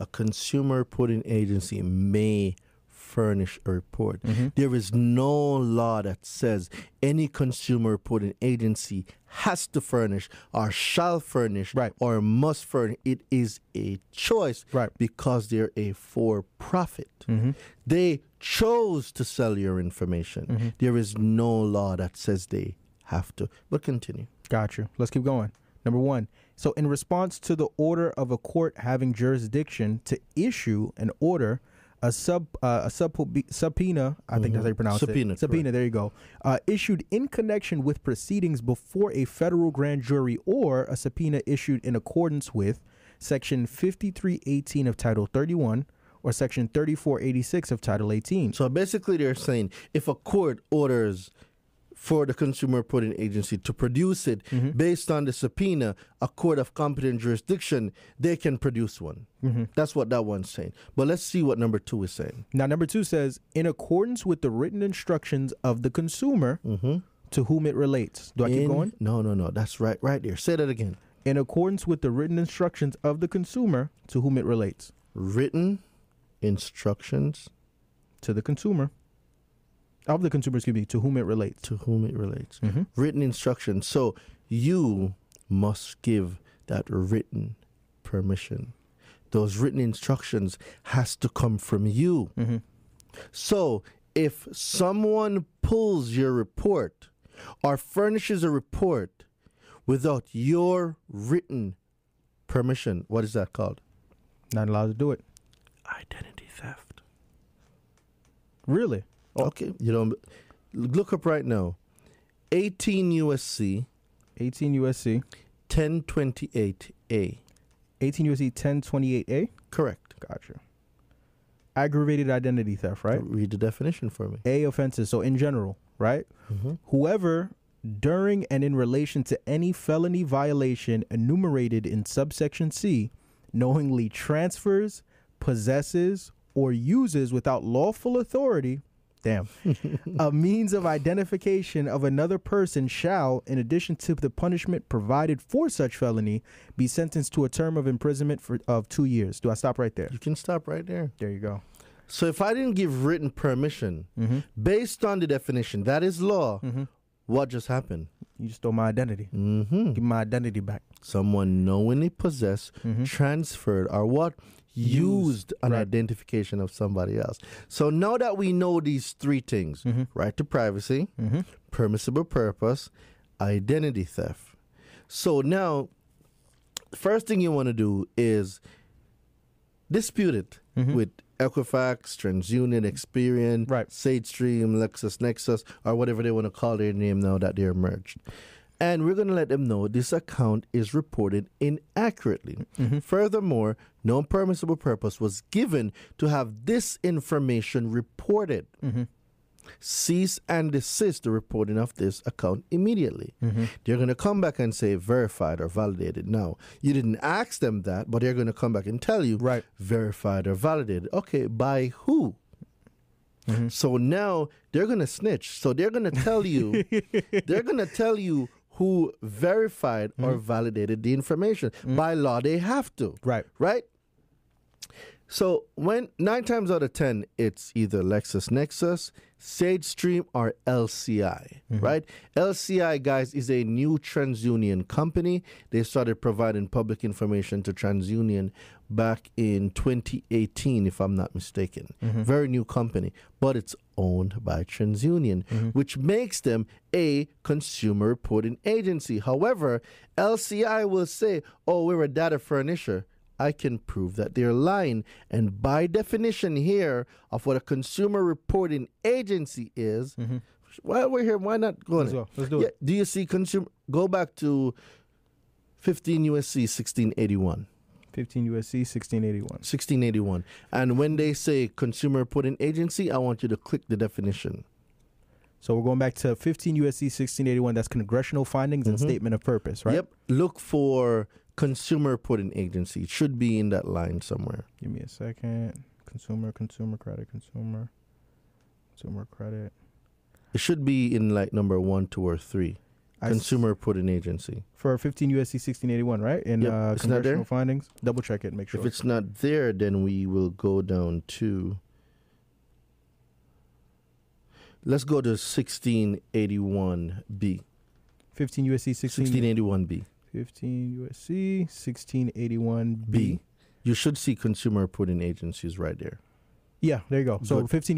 A consumer reporting agency may furnish a report. Mm-hmm. There is no law that says any consumer reporting agency has to furnish or shall furnish right. or must furnish. It is a choice right. because they're a for-profit. Mm-hmm. They chose to sell your information. Mm-hmm. There is no law that says they have to. But continue. Got you. Let's keep going. Number one. So in response to the order of a court having jurisdiction to issue an order, A sub uh, a sub subpoena, I mm-hmm. think that's how you pronounce subpoena, it. Subpoena, correct. There you go. Uh, issued in connection with proceedings before a federal grand jury or a subpoena issued in accordance with Section fifty-three eighteen of Title thirty-one or Section thirty-four eighty-six of Title eighteen. So basically they're saying if a court orders for the Consumer Reporting Agency to produce it mm-hmm. based on the subpoena, a court of competent jurisdiction, they can produce one. Mm-hmm. That's what that one's saying. But let's see what number two is saying. Now, number two says, in accordance with the written instructions of the consumer mm-hmm. to whom it relates. Do I in, keep going? No, no, no. That's right, right there. Say that again. In accordance with the written instructions of the consumer to whom it relates. Written instructions to the consumer. Of the consumer, excuse me, to whom it relates. To whom it relates. Mm-hmm. Written instructions. So you must give that written permission. Those written instructions has to come from you. Mm-hmm. So if someone pulls your report or furnishes a report without your written permission, what is that called? Not allowed to do it. Identity theft. Really? Okay, you know, look up right now. eighteen U S C ten twenty-eight A. eighteen U S C ten twenty-eight A? Correct. Gotcha. Aggravated identity theft, right? Read the definition for me. A, offenses, so in general, right? Mm-hmm. Whoever, during and in relation to any felony violation enumerated in subsection C, knowingly transfers, possesses, or uses without lawful authority... Damn. A means of identification of another person shall, in addition to the punishment provided for such felony, be sentenced to a term of imprisonment for, of two years. Do I stop right there? You can stop right there. There you go. So if I didn't give written permission, mm-hmm. based on the definition, that is law, mm-hmm. what just happened? You stole my identity. Mm-hmm. Give my identity back. Someone knowingly possessed, mm-hmm. transferred, or what? Used an right. identification of somebody else. So now that we know these three things, mm-hmm. right to privacy, mm-hmm. permissible purpose, identity theft. So now, first thing you want to do is dispute it mm-hmm. with Equifax, TransUnion, Experian, right. SageStream, LexisNexis, or whatever they want to call their name now that they're merged. and we're going to let them know this account is reported inaccurately. Mm-hmm. Furthermore, no permissible purpose was given to have this information reported. Mm-hmm. Cease and desist the reporting of this account immediately. Mm-hmm. They're going to come back and say verified or validated. Now, you didn't ask them that, but they're going to come back and tell you right. verified or validated. Okay, by who? Mm-hmm. So now they're going to snitch. So they're going to tell you, they're going to tell you who verified mm-hmm. or validated the information. Mm-hmm. By law, they have to. Right. Right? So when nine times out of ten, it's either LexisNexis, SageStream, or L C I, mm-hmm. right? L C I, guys, is a new TransUnion company. They started providing public information to TransUnion back in twenty eighteen, if I'm not mistaken. Mm-hmm. Very new company, but it's owned by TransUnion, mm-hmm. which makes them a consumer reporting agency. However, L C I will say, oh, we're a data furnisher. I can prove that they're lying. And by definition here of what a consumer reporting agency is, mm-hmm. while we're here, why not go on? Let's, go. Let's do yeah, it. Do you see consumer? Go back to fifteen U S C sixteen eighty-one. fifteen U S C sixteen eighty-one. sixteen eighty-one. And when they say consumer reporting agency, I want you to click the definition. So we're going back to fifteen U S C sixteen eighty-one. That's congressional findings mm-hmm. and statement of purpose, right? Yep. Look for consumer reporting agency. It should be in that line somewhere. Give me a second. Consumer, consumer credit, consumer, consumer credit. It should be in like number one, two, or three. I consumer s- reporting agency. For fifteen U S C sixteen eighty-one, right? In yep. uh, congressional findings. Double check it and make sure. If it's not there, then we will go down to. Let's go to sixteen eighty-one B. fifteen U S C sixteen eighty-one B. fifteen U S C sixteen eighty-one B. You should see consumer reporting agencies right there. Yeah, there you go. So Good. fifteen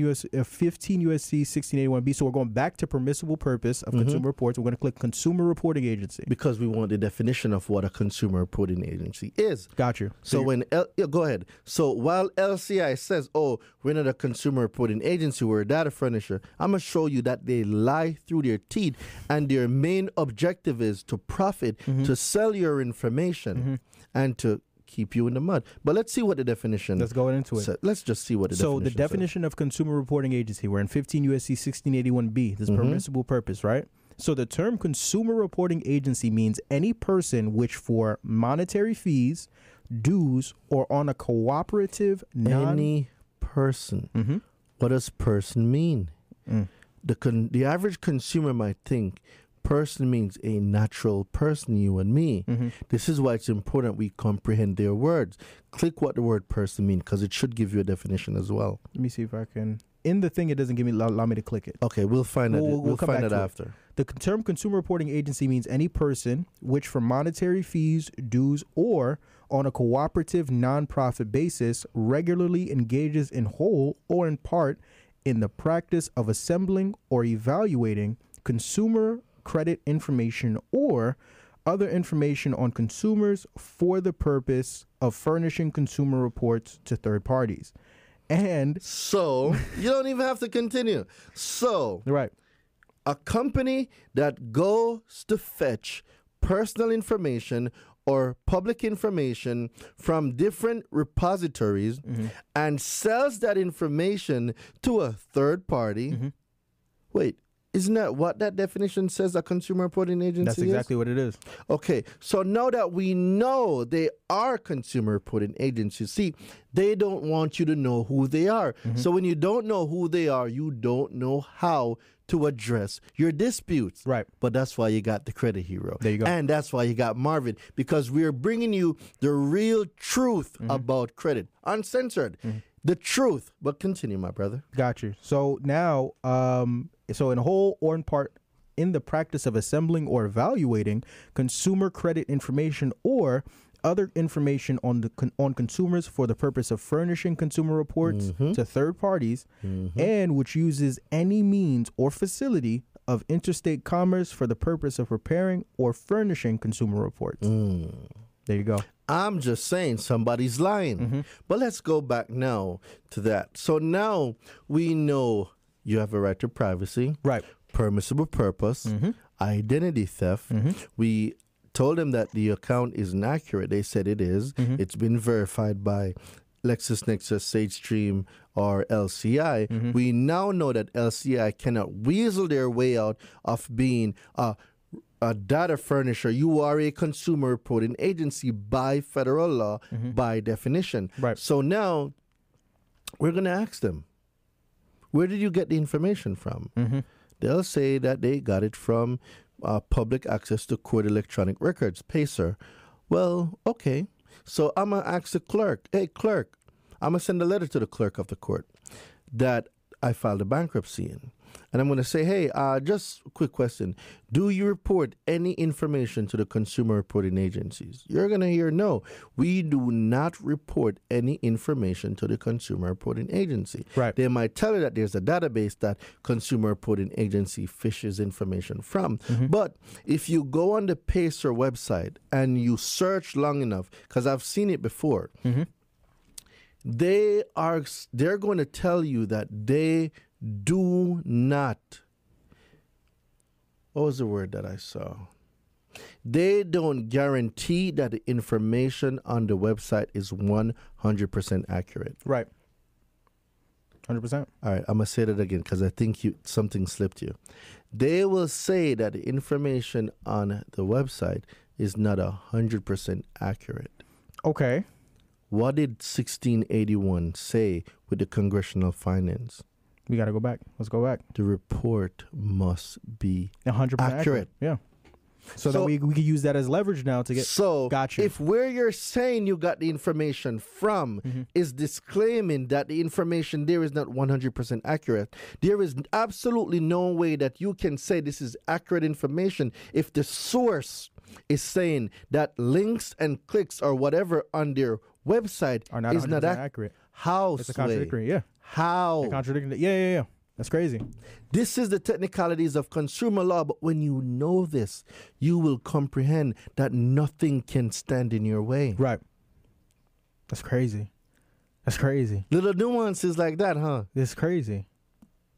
U S C sixteen eighty-one B. So we're going back to permissible purpose of mm-hmm. consumer reports. We're going to click consumer reporting agency because we want the definition of what a consumer reporting agency is. Got you. So, so when L- yeah, go ahead. So while L C I says, "Oh, we're not a consumer reporting agency; we're a data furnisher," I'm gonna show you that they lie through their teeth, and their main objective is to profit, mm-hmm. to sell your information, mm-hmm. and to keep you in the mud. But let's see what the definition. Let's go into it. So let's just see what the so definition. So the definition says. Of consumer reporting agency, we're in fifteen U S C sixteen eighty-one B. This mm-hmm. permissible purpose, right? So the term consumer reporting agency means any person which for monetary fees, dues, or on a cooperative non- any person. Mm-hmm. What does person mean? Mm. The con- the average consumer might think person means a natural person, you and me. Mm-hmm. This is why it's important we comprehend their words. Click what the word person means because it should give you a definition as well. Let me see if I can. In the thing, it doesn't give me allow, allow me to click it. Okay, we'll find we'll, it. We'll, we'll find it after. It. The term consumer reporting agency means any person which, for monetary fees, dues, or on a cooperative nonprofit basis, regularly engages in whole or in part in the practice of assembling or evaluating consumer credit information or other information on consumers for the purpose of furnishing consumer reports to third parties. And so you don't even have to continue. So right. a company that goes to fetch personal information or public information from different repositories mm-hmm. and sells that information to a third party. Mm-hmm. Wait. Isn't that what that definition says a consumer reporting agency is? That's exactly is? What it is. Okay. So now that we know they are consumer reporting agencies, see, they don't want you to know who they are. Mm-hmm. So when you don't know who they are, you don't know how to address your disputes. Right. But that's why you got the credit hero. There you go. And that's why you got Marvin, because we're bringing you the real truth mm-hmm. about credit, uncensored. Mm-hmm. The truth. But continue, my brother. Got you. So now, um, so in whole or in part, in the practice of assembling or evaluating consumer credit information or other information on the con- on consumers for the purpose of furnishing consumer reports mm-hmm. to third parties, mm-hmm. and which uses any means or facility of interstate commerce for the purpose of preparing or furnishing consumer reports. Mm. There you go. I'm just saying somebody's lying. Mm-hmm. But let's go back now to that. So now we know you have a right to privacy. Right. Permissible purpose. Mm-hmm. identity theft. Mm-hmm. We told them that the account is inaccurate. They said it is. Mm-hmm. It's been verified by LexisNexis, SageStream, or L C I. Mm-hmm. We now know that L C I cannot weasel their way out of being a, a data furnisher. You are a consumer reporting agency by federal law, mm-hmm. by definition. Right. So now we're going to ask them, where did you get the information from? Mm-hmm. They'll say that they got it from uh, Public Access to Court Electronic Records, PACER. Well, okay. So I'm going to ask the clerk, hey, clerk, I'm going to send a letter to the clerk of the court that I filed a bankruptcy in. And I'm going to say, hey, uh, just a quick question. Do you report any information to the consumer reporting agencies? You're going to hear, no, we do not report any information to the consumer reporting agency. Right. They might tell you that there's a database that consumer reporting agency fishes information from. Mm-hmm. But if you go on the PACER website and you search long enough, because I've seen it before, mm-hmm. they are they're going to tell you that they do not, what was the word that I saw? They don't guarantee that the information on the website is one hundred percent accurate. Right. one hundred percent. All right, I'm going to say that again because I think you something slipped you. They will say that the information on the website is not one hundred percent accurate. Okay. What did sixteen eighty-one say with the congressional findings? We got to go back. Let's go back. The report must be one hundred percent accurate. accurate. Yeah. So, so that we, we can use that as leverage now to get. So gotcha. If where you're saying you got the information from, mm-hmm. is disclaiming that the information there is not one hundred percent accurate, there is absolutely no way that you can say this is accurate information if the source is saying that links and clicks or whatever on their website are not is not ac- accurate. How? It's a contradictory, yeah. How? Contradicting it. Yeah, yeah, yeah. That's crazy. This is the technicalities of consumer law, but when you know this, you will comprehend that nothing can stand in your way. Right. That's crazy. That's crazy. Little nuances like that, huh? That's crazy.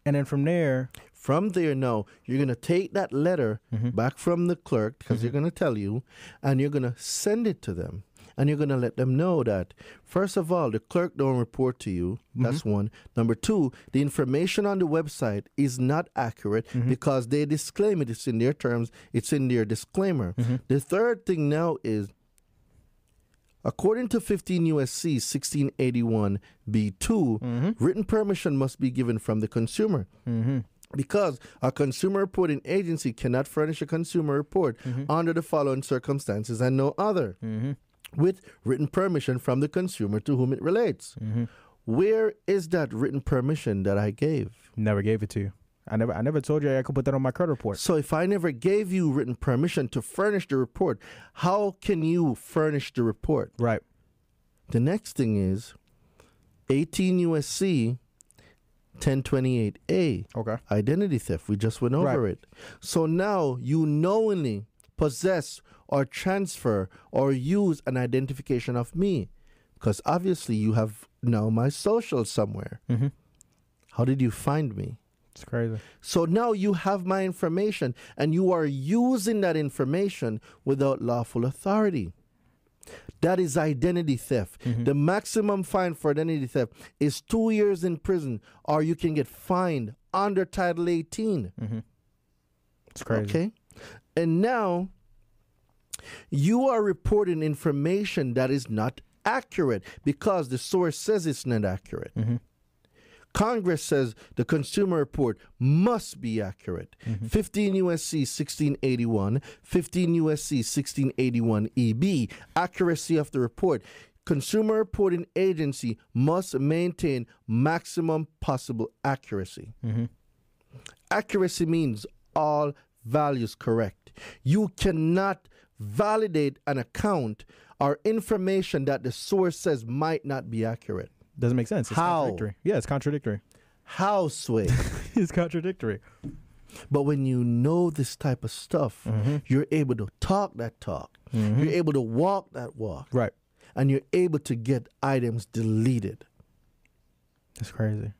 And then from there... From there, no. You're going to take that letter mm-hmm. back from the clerk, because mm-hmm. they're going to tell you, and you're going to send it to them. And you're going to let them know that, first of all, the clerk don't report to you. Mm-hmm. That's one. Number two, the information on the website is not accurate mm-hmm. because they disclaim it. It's in their terms. It's in their disclaimer. Mm-hmm. The third thing now is, according to fifteen U S C sixteen eighty-one B two, mm-hmm. written permission must be given from the consumer. Mm-hmm. Because a consumer reporting agency cannot furnish a consumer report mm-hmm. under the following circumstances and no other. Mm-hmm. With written permission from the consumer to whom it relates. Mm-hmm. Where is that written permission that I gave? Never gave it to you. I never I never told you I could put that on my credit report. So if I never gave you written permission to furnish the report, how can you furnish the report? Right. The next thing is eighteen U S C ten twenty-eight A. Okay. Identity theft. We just went over right. it. So now you knowingly possess or transfer or use an identification of me, because obviously you have now my social somewhere. Mm-hmm. How did you find me? It's crazy. So now you have my information and you are using that information without lawful authority. That is identity theft. Mm-hmm. The maximum fine for identity theft is two years in prison, or you can get fined under Title eighteen. Mm-hmm. It's crazy. Okay. And now you are reporting information that is not accurate because the source says it's not accurate. Mm-hmm. Congress says the consumer report must be accurate. Mm-hmm. fifteen U S C sixteen eighty-one, fifteen U S C sixteen eighty-one E B, accuracy of the report. Consumer reporting agency must maintain maximum possible accuracy. Mm-hmm. Accuracy means all values correct. You cannot validate an account or information that the source says might not be accurate. Doesn't make sense. It's How? Contradictory. Yeah, it's contradictory. How, Sway? It's contradictory. But when you know this type of stuff, mm-hmm. you're able to talk that talk. Mm-hmm. You're able to walk that walk. Right. And you're able to get items deleted. That's crazy.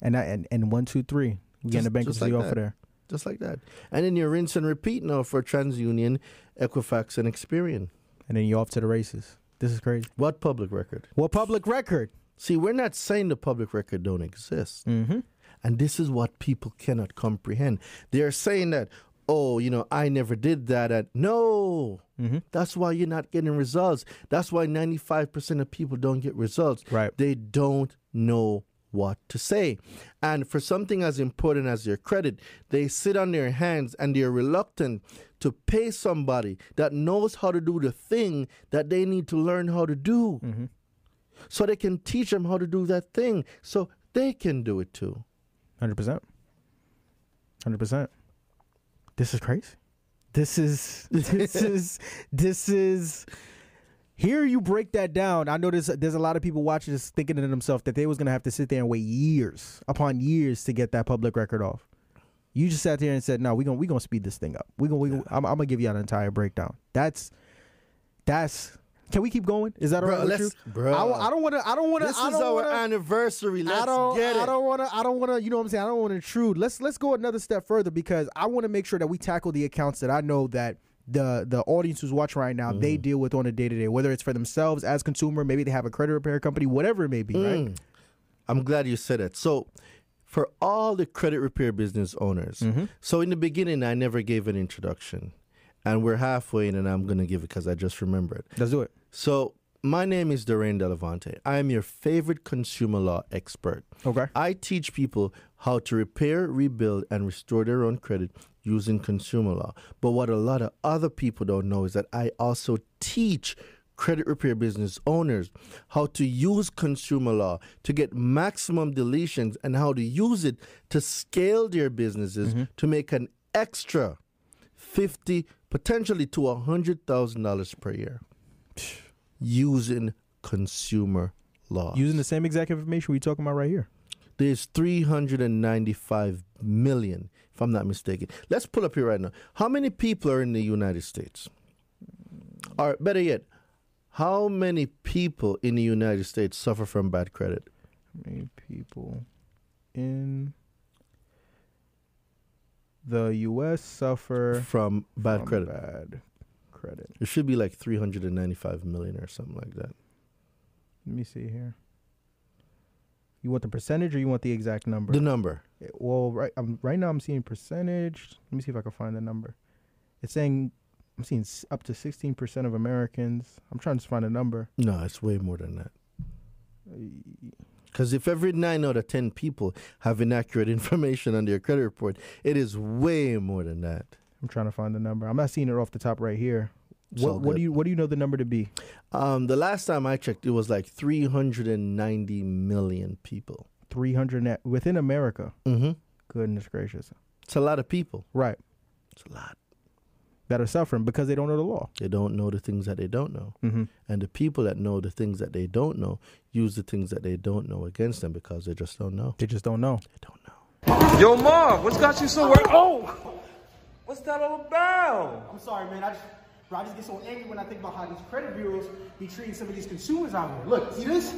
And I, and, and one, two, three. We're getting a bankruptcy like over there. Just like that. And then you rinse and repeat now for TransUnion, Equifax, and Experian. And then you're off to the races. This is crazy. What public record? What public record? See, we're not saying the public record don't exist. Mm-hmm. And this is what people cannot comprehend. They're saying that, oh, you know, I never did that. And no. Mm-hmm. That's why you're not getting results. That's why ninety-five percent of people don't get results. Right. They don't know what to say. And for something as important as your credit, they sit on their hands and they're reluctant to pay somebody that knows how to do the thing that they need to learn how to do. Mm-hmm. So they can teach them how to do that thing so they can do it too. one hundred percent. one hundred percent. This is crazy. This is, this is, this is... Here you break that down. I know there's, there's a lot of people watching this thinking to themselves that they was going to have to sit there and wait years upon years to get that public record off. You just sat there and said, no, we're going we gonna to speed this thing up. We're gonna, we yeah. gonna, I'm, I'm going to give you an entire breakdown. That's, that's, can we keep going? Is that all bro, right with you? Bro. I, I don't want to, I don't want to. This I don't is our wanna, anniversary. Let's I don't, get it. I don't want to, I don't want to, you know what I'm saying? I don't want to intrude. Let's, let's go another step further because I want to make sure that we tackle the accounts that I know that the the audience who's watching right now, mm. they deal with on a day-to-day, whether it's for themselves as consumer, maybe they have a credit repair company, whatever it may be, mm. right? I'm glad you said that. So for all the credit repair business owners, mm-hmm. so in the beginning, I never gave an introduction. And we're halfway in, and I'm going to give it because I just remembered. Let's do it. So my name is Daraine Delevante. I am your favorite consumer law expert. Okay. I teach people how to repair, rebuild, and restore their own credit using consumer law. But what a lot of other people don't know is that I also teach credit repair business owners how to use consumer law to get maximum deletions and how to use it to scale their businesses mm-hmm. to make an extra fifty, potentially to one hundred thousand dollars per year using consumer law. Using the same exact information we're talking about right here. There's three hundred ninety-five million, if I'm not mistaken. Let's pull up here right now. How many people are in the United States? Or better yet, how many people in the United States suffer from bad credit? How many people in the U S suffer from bad from credit? Bad credit. It should be like three hundred ninety-five million or something like that. Let me see here. You want the percentage or you want the exact number? The number. It, well, right I'm, right now I'm seeing percentage. Let me see if I can find the number. It's saying I'm seeing s- up to sixteen percent of Americans. I'm trying to find a number. No, it's way more than that. Because if every nine out of ten people have inaccurate information on their credit report, it is way more than that. I'm trying to find the number. I'm not seeing it off the top right here. What, what do you what do you know the number to be? Um, the last time I checked, it was like three hundred ninety million people. three hundred within America. Mm-hmm. Goodness gracious, it's a lot of people, right? It's a lot that are suffering because they don't know the law. They don't know the things that they don't know, mm-hmm. and the people that know the things that they don't know use the things that they don't know against them because they just don't know. They just don't know. They don't know. Yo, Marv, what's got you so worried? Oh, what's that all about? I'm sorry, man. I just. Bro, I just get so angry when I think about how these credit bureaus be treating some of these consumers out here. Look, see this?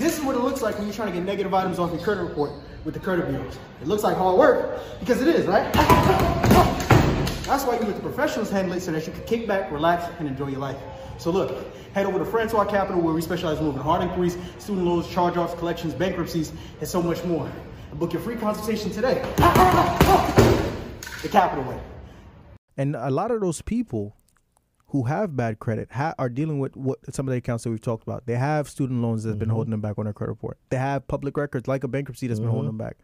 This is what it looks like when you're trying to get negative items off your credit report with the credit bureaus. It looks like hard work, because it is, right? That's why you let the professionals handle it so that you can kick back, relax, and enjoy your life. So look, head over to Francois Capital, where we specialize in moving hard inquiries, student loans, charge-offs, collections, bankruptcies, and so much more. And book your free consultation today. The Capital way. And a lot of those people who have bad credit ha- are dealing with what some of the accounts that we've talked about. They have student loans that's mm-hmm. been holding them back on their credit report. They have public records like a bankruptcy that's mm-hmm. been holding them back.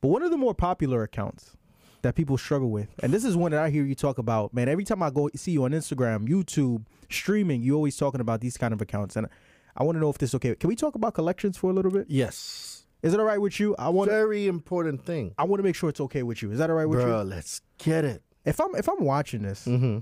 But one of the more popular accounts that people struggle with, and this is one that I hear you talk about, man, every time I go see you on Instagram, YouTube, streaming, you're always talking about these kind of accounts. And I want to know if this is okay. Can we talk about collections for a little bit? Yes. Is it all right with you? I want Very important thing. I want to make sure it's okay with you. Is that all right with Bro, you? Bro, let's get it. If I'm if I'm watching this, mm-hmm.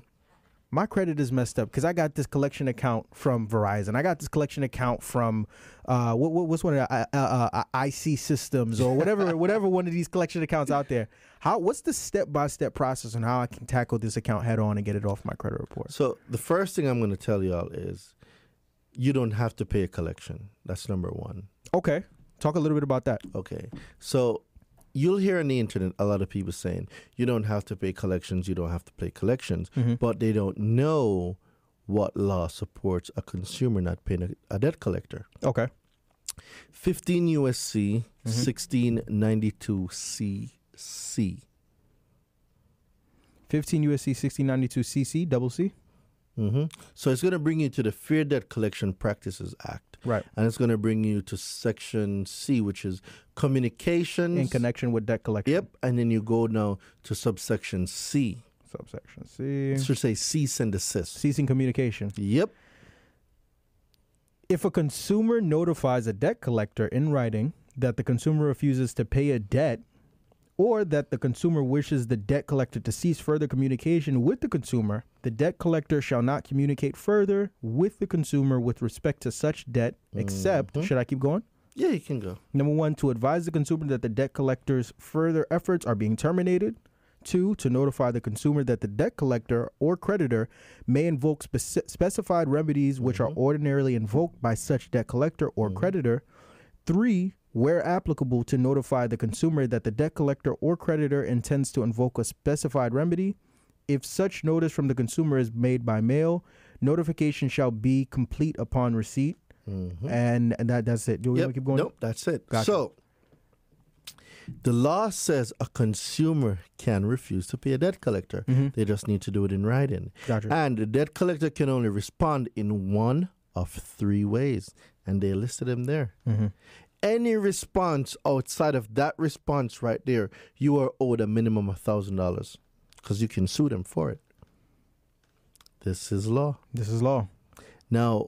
my credit is messed up because I got this collection account from Verizon. I got this collection account from uh, what, what, what's one of the uh, uh, uh, I C Systems or whatever whatever one of these collection accounts out there. How what's the step by step process on how I can tackle this account head on and get it off my credit report? So the first thing I'm going to tell y'all is you don't have to pay a collection. That's number one. Okay, talk a little bit about that. Okay, so. you'll hear on the internet a lot of people saying, you don't have to pay collections, you don't have to pay collections, mm-hmm. but they don't know what law supports a consumer not paying a, a debt collector. Okay. fifteen U S C mm-hmm. sixteen ninety-two C C. fifteen U S C sixteen ninety-two C C, double C? Mm-hmm. So it's going to bring you to the Fair Debt Collection Practices Act. Right. And it's going to bring you to Section C, which is communications. In connection with debt collection. Yep. And then you go now to subsection C. Subsection C. It should say cease and desist. Ceasing communication. Yep. If a consumer notifies a debt collector in writing that the consumer refuses to pay a debt, or that the consumer wishes the debt collector to cease further communication with the consumer, the debt collector shall not communicate further with the consumer with respect to such debt, except, mm-hmm. should I keep going? Yeah, you can go. Number one, to advise the consumer that the debt collector's further efforts are being terminated. Two, to notify the consumer that the debt collector or creditor may invoke speci- specified remedies which mm-hmm. are ordinarily invoked by such debt collector or mm-hmm. creditor. Three, where applicable, to notify the consumer that the debt collector or creditor intends to invoke a specified remedy. If such notice from the consumer is made by mail, notification shall be complete upon receipt. Mm-hmm. And, and that, that's it. Do we yep. keep going? Nope, that's it. Gotcha. So, the law says a consumer can refuse to pay a debt collector. Mm-hmm. They just need to do it in writing. Gotcha. And the debt collector can only respond in one of three ways, and they listed them there. Mm-hmm. Any response outside of that response right there, you are owed a minimum of one thousand dollars because you can sue them for it. This is law. This is law. Now,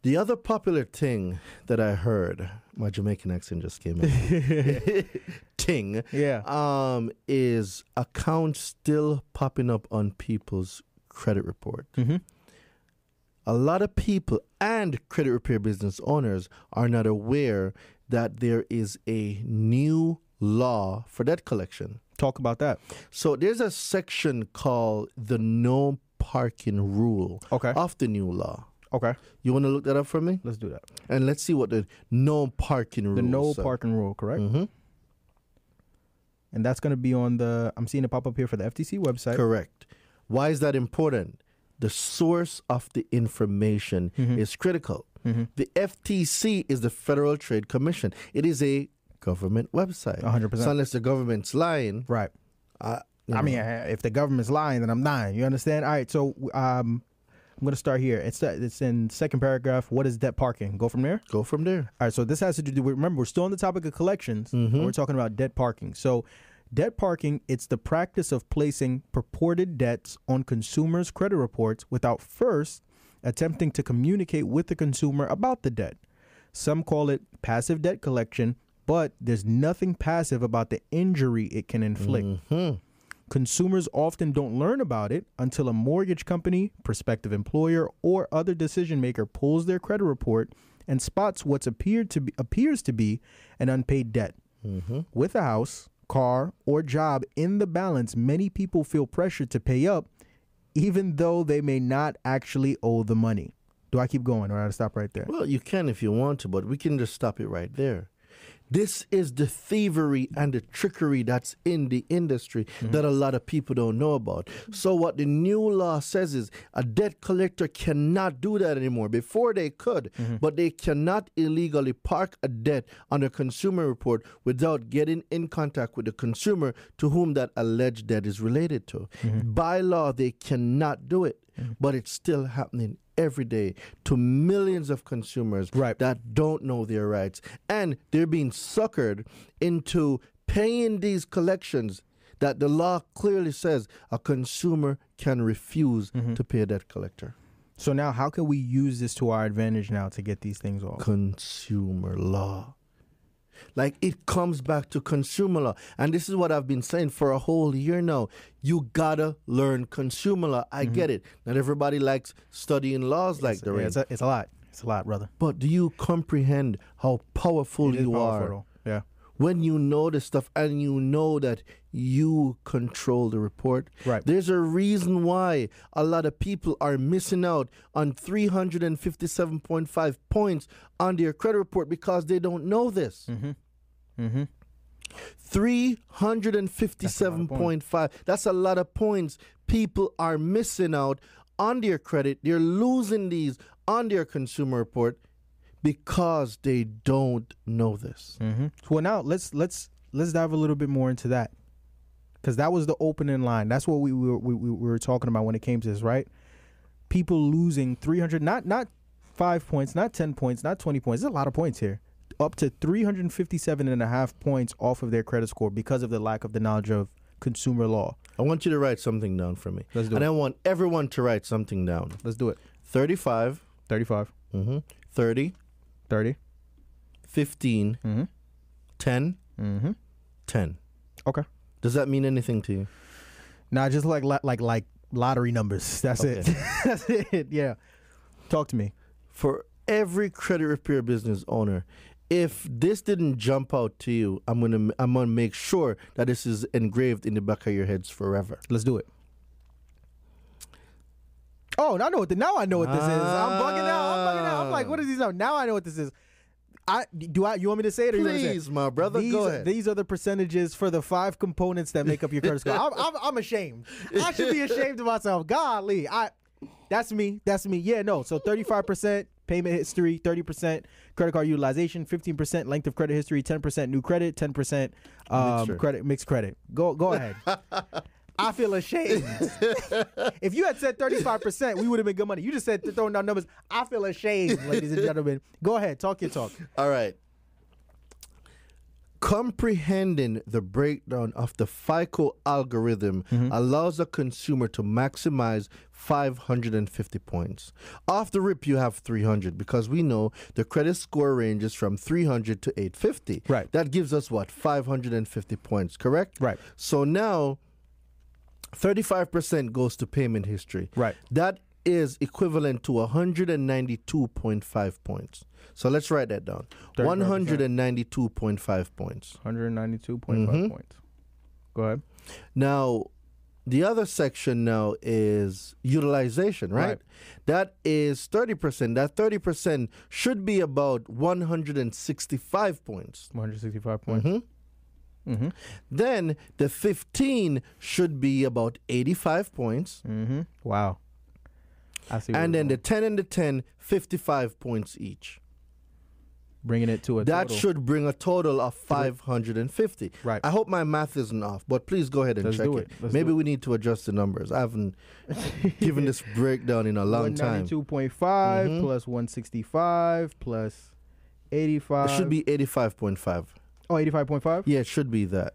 the other popular thing that I heard, my Jamaican accent just came in, ting, yeah. um, is accounts still popping up on people's credit report. Mm-hmm. A lot of people and credit repair business owners are not aware that there is a new law for debt collection. Talk about that. So there's a section called the no parking rule okay. of the new law. Okay. You want to look that up for me? Let's do that. And let's see what the no parking rule is. The no so. parking rule, correct? Mm-hmm. And that's going to be on the, I'm seeing it pop up here for the F T C website. Correct. Why is that important? The source of the information mm-hmm. is critical. Mm-hmm. The F T C is the Federal Trade Commission. It is a government website. one hundred percent. So unless the government's lying. Right. Uh, I mean, if the government's lying, then I'm lying. You understand? All right, so um, I'm going to start here. It's it's in second paragraph. What is debt parking? Go from there? Go from there. All right, so this has to do, remember, we're still on the topic of collections. Mm-hmm. And we're talking about debt parking. So debt parking, it's the practice of placing purported debts on consumers' credit reports without first attempting to communicate with the consumer about the debt. Some call it passive debt collection, but there's nothing passive about the injury it can inflict. Mm-hmm. Consumers often don't learn about it until a mortgage company, prospective employer, or other decision maker pulls their credit report and spots what's appeared to be, appears to be an unpaid debt. Mm-hmm. With a house, car, or job in the balance, many people feel pressured to pay up even though they may not actually owe the money. Do I keep going or do I stop right there? Well, you can if you want to, but we can just stop it right there. This is the thievery and the trickery that's in the industry mm-hmm. that a lot of people don't know about. So what the new law says is a debt collector cannot do that anymore. Before they could, mm-hmm. but they cannot illegally park a debt on a consumer report without getting in contact with the consumer to whom that alleged debt is related to. Mm-hmm. By law, they cannot do it, mm-hmm. but it's still happening every day to millions of consumers right. that don't know their rights. And they're being suckered into paying these collections that the law clearly says a consumer can refuse mm-hmm. to pay a debt collector. So now how can we use this to our advantage now to get these things off? Consumer law. Like, it comes back to consumer law. And this is what I've been saying for a whole year now. You gotta learn consumer law. I mm-hmm. get it. Not everybody likes studying laws it's, like Daraine. It's, it's a lot. It's a lot, brother. But do you comprehend how powerful you powerful. are? Yeah. When you know this stuff and you know that you control the report, right. there's a reason why a lot of people are missing out on three hundred fifty-seven point five points on their credit report because they don't know this. Mm-hmm. Mm-hmm. three hundred fifty-seven point five. That's a lot of points. People are missing out on their credit. They're losing these on their consumer report because they don't know this. Mm-hmm. Well, now let's let's let's dive a little bit more into that, because that was the opening line. That's what we were we, we were talking about when it came to this, right? People losing three hundred, not not five points, not ten points, not twenty points. There's a lot of points here. Up to three hundred fifty-seven and a half points off of their credit score because of the lack of the knowledge of consumer law. I want you to write something down for me. Let's do and it. And I want everyone to write something down. Let's do it. thirty-five. thirty-five. Mm-hmm. thirty. thirty. fifteen. Mm-hmm. ten. Mm-hmm. ten. Okay. Does that mean anything to you? Nah, just like like like lottery numbers. That's okay. it. That's it. Yeah. Talk to me. For every credit repair business owner, if this didn't jump out to you, I'm gonna I'm gonna make sure that this is engraved in the back of your heads forever. Let's do it. Oh, now I know what the, now I know what this ah. is. I'm bugging out. I'm bugging out. I'm like, what is these? Now? now I know what this is. I do I. You want me to say it? Or Please, you want me to say it? my brother. These, go ahead. These are the percentages for the five components that make up your credit score. I'm, I'm, I'm ashamed. I should be ashamed of myself. Golly, I. That's me. That's me. Yeah, no. So thirty-five percent. Payment history, thirty percent credit card utilization, fifteen percent length of credit history, ten percent new credit, ten percent um, mixed credit, mixed credit. Go go ahead. I feel ashamed. If you had said thirty-five percent, we would have been good money. You just said throwing down numbers. I feel ashamed, ladies and gentlemen. Go ahead. Talk your talk. All right. Comprehending the breakdown of the FICO algorithm mm-hmm. allows a consumer to maximize five hundred fifty points. Off the rip, you have three hundred, because we know the credit score ranges from three hundred to eight fifty. Right. That gives us what? five hundred fifty points, correct? Right. So now, thirty-five percent goes to payment history. Right. That is equivalent to one hundred ninety-two point five points. So let's write that down. one hundred ninety-two point five points. one hundred ninety-two point five mm-hmm. points. Go ahead. Now, the other section now is utilization, right? right? That is thirty percent. That thirty percent should be about one hundred sixty-five points. one hundred sixty-five points. Mm-hmm. Mm-hmm. Then the fifteen should be about eighty-five points. Mm-hmm. Wow. I see. And then the ten and the ten, fifty-five points each. Bringing it to a that total. That should bring a total of five hundred fifty. Right. I hope my math isn't off, but please go ahead and Let's check it. it. Maybe we it. need to adjust the numbers. I haven't given this breakdown in a long time. one hundred ninety-two point five mm-hmm. plus one hundred sixty-five plus eighty-five. It should be eighty-five point five. Oh, eighty-five point five? Yeah, it should be that.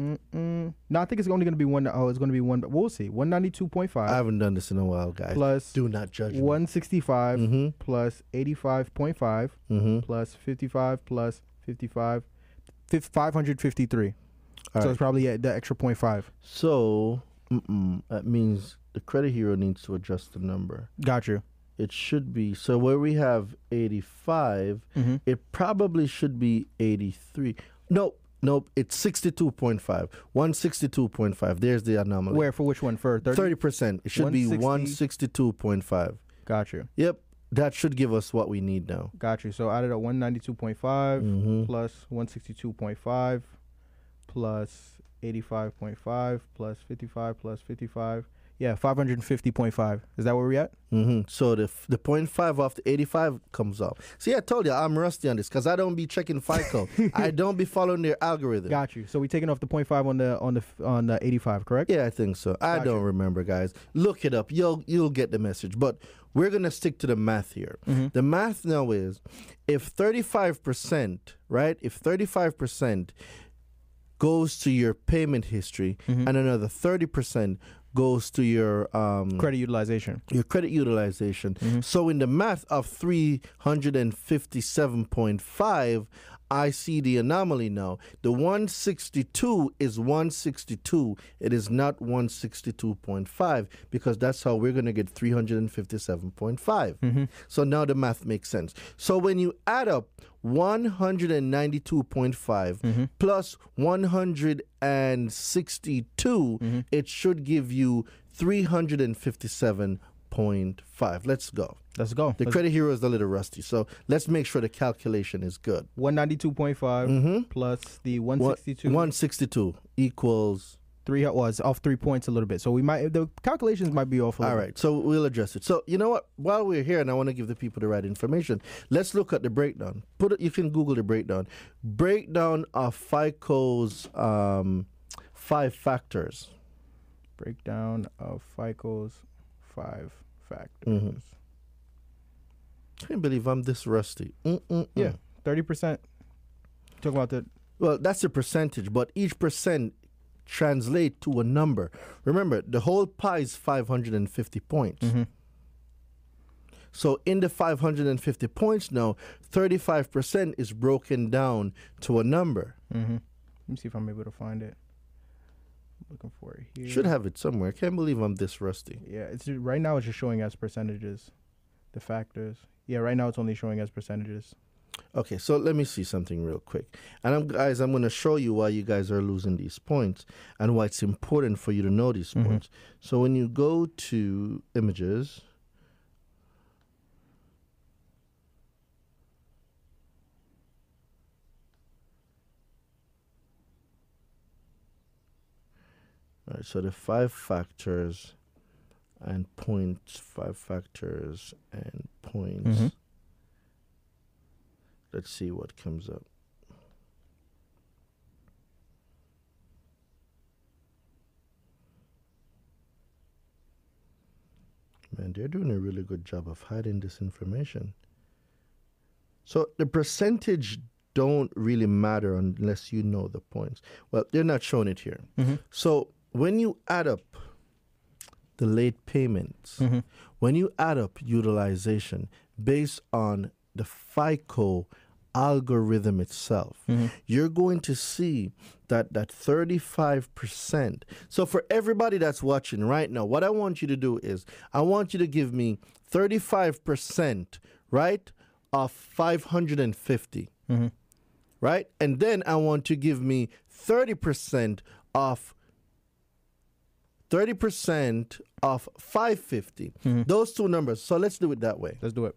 Mm-mm. No, I think it's only going to be one. Oh, it's going to be one. But we'll see. one hundred ninety-two point five. I haven't done this in a while, guys. Plus, do not judge me. one hundred sixty-five mm-hmm. plus eighty-five point five mm-hmm. plus fifty-five plus fifty-five, five hundred fifty-three. All so right. It's probably yeah, the extra point five. So mm-mm, that means the credit hero needs to adjust the number. Got you. It should be. So where we have eighty-five, mm-hmm. it probably should be eighty-three. No. Nope, it's sixty-two point five. one hundred sixty-two point five. There's the anomaly. Where? For which one? For thirty? thirty percent. It should one hundred sixty. Be one hundred sixty-two point five. Got you. Yep. That should give us what we need now. Got you. So added up one hundred ninety-two point five mm-hmm. plus one hundred sixty-two point five plus eighty-five point five plus fifty-five plus fifty-five. Yeah, five hundred fifty point five. Is that where we're at? Mm-hmm. So the f- the point five off the eighty-five comes off. See, I told you, I'm rusty on this because I don't be checking FICO. I don't be following their algorithm. Got you. So we're taking off the point five on the on the on the eighty-five, correct? Yeah, I think so. I Got don't you. remember, guys. Look it up. You'll you'll get the message. But we're gonna stick to the math here. Mm-hmm. The math now is, if thirty-five percent, right? If thirty-five percent goes to your payment history, mm-hmm. and another thirty percent goes to your um, credit utilization. Your credit utilization. Mm-hmm. So in the math of three hundred fifty-seven point five, I see the anomaly now. The one hundred sixty-two is one hundred sixty-two. It is not one hundred sixty-two point five, because that's how we're going to get three hundred fifty-seven point five. Mm-hmm. So now the math makes sense. So when you add up one hundred ninety-two point five mm-hmm. plus one hundred sixty-two, mm-hmm. it should give you three hundred fifty-seven point five. one point five. Let's go. Let's go. The let's credit hero is a little rusty, so let's make sure the calculation is good. one ninety-two point five mm-hmm. plus the one sixty-two. one sixty-two equals... Three was well, off three points a little bit, so we might the calculations might be off. A All right, bit. So we'll address it. So you know what? While we're here, and I want to give the people the right information, let's look at the breakdown. Put it, you can Google the breakdown. Breakdown of FICO's um, five factors. Breakdown of FICO's five factors. Mm-hmm. I can't believe I'm this rusty. Mm-mm-mm. Yeah, thirty percent. Talk about that. Well, that's a percentage, but each percent. Translate to a number. Remember, the whole pie is five hundred fifty points. Mm-hmm. So in the five hundred fifty points now, thirty-five percent is broken down to a number. Mm-hmm. Let me see if I'm able to find it. I'm looking for it here. Should have it somewhere. Can't believe I'm this rusty. Yeah, it's right now it's just showing as percentages, the factors. Yeah, right now it's only showing as percentages. Okay, so let me see something real quick. And I'm, guys, I'm going to show you why you guys are losing these points and why it's important for you to know these mm-hmm. points. So when you go to images, all right, so the five factors and points, five factors and points. Mm-hmm. Let's see what comes up. Man, they're doing a really good job of hiding this information. So the percentage don't really matter unless you know the points. Well, they're not showing it here. Mm-hmm. So when you add up the late payments, mm-hmm. when you add up utilization based on the FICO algorithm itself, mm-hmm. you're going to see that that thirty-five percent. So for everybody that's watching right now, what I want you to do is I want you to give me thirty-five percent, right, of five hundred fifty, mm-hmm. right? And then I want to give me thirty percent of thirty percent of five fifty. Mm-hmm. Those two numbers. So let's do it that way. Let's do it.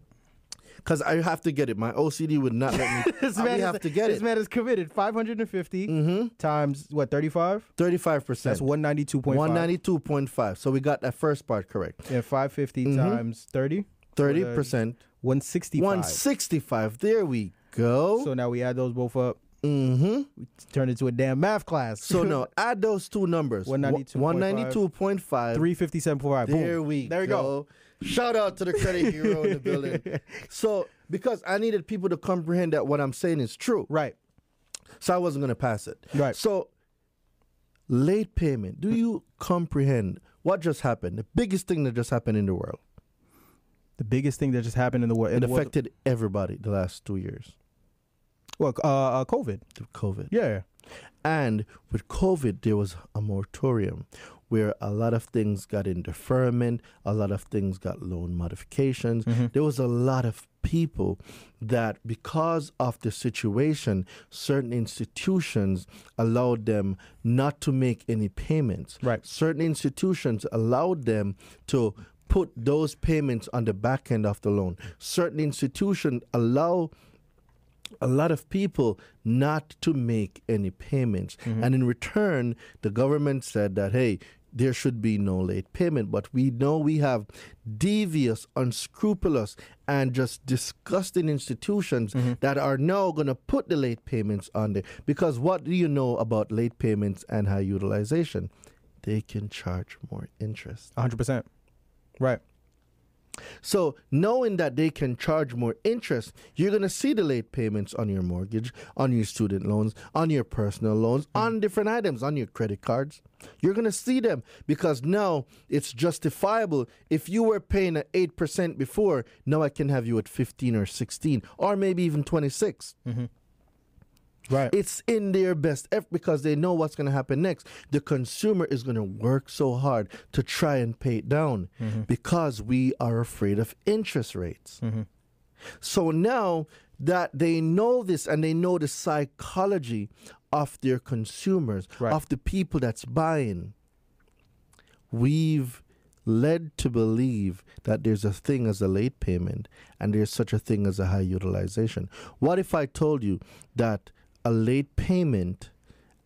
Because I have to get it. My O C D would not let me. This I man have is, to get this it. This man is committed. five hundred fifty mm-hmm. times, what, thirty-five? thirty-five percent. That's one ninety-two point five. one ninety-two point five. So we got that first part correct. Yeah, five fifty mm-hmm. times thirty? thirty percent. one sixty-five. one sixty-five. There we go. So now we add those both up. Mm-hmm. We turn it to a damn math class. So no, add those two numbers. one ninety-two point five. one ninety-two point five. three fifty-seven point five. There Boom. we there we go. go. Shout out to the credit hero in the building. So, because I needed people to comprehend that what I'm saying is true. Right. So I wasn't going to pass it. Right. So, late payment. Do you comprehend what just happened? The biggest thing that just happened in the world. The biggest thing that just happened in the world. It affected world. everybody the last two years. Well, uh, uh, COVID. COVID. Yeah. And with COVID, there was a moratorium where a lot of things got in deferment, a lot of things got loan modifications. Mm-hmm. There was a lot of people that because of the situation, certain institutions allowed them not to make any payments. Right. Certain institutions allowed them to put those payments on the back end of the loan. Certain institutions allow a lot of people not to make any payments. Mm-hmm. And in return, the government said that, hey, there should be no late payment. But we know we have devious, unscrupulous, and just disgusting institutions mm-hmm. that are now going to put the late payments on there. Because what do you know about late payments and high utilization? They can charge more interest. one hundred percent. Right. So knowing that they can charge more interest, you're going to see the late payments on your mortgage, on your student loans, on your personal loans, mm-hmm. on different items, on your credit cards. You're going to see them because now it's justifiable. If you were paying at eight percent before, now I can have you at fifteen or sixteen or maybe even twenty-six. Mm-hmm. Right. It's in their best effort because they know what's going to happen next. The consumer is going to work so hard to try and pay it down mm-hmm. because we are afraid of interest rates. Mm-hmm. So now that they know this and they know the psychology of their consumers, right. of the people that's buying, we've led to believe that there's a thing as a late payment and there's such a thing as a high utilization. What if I told you that a late payment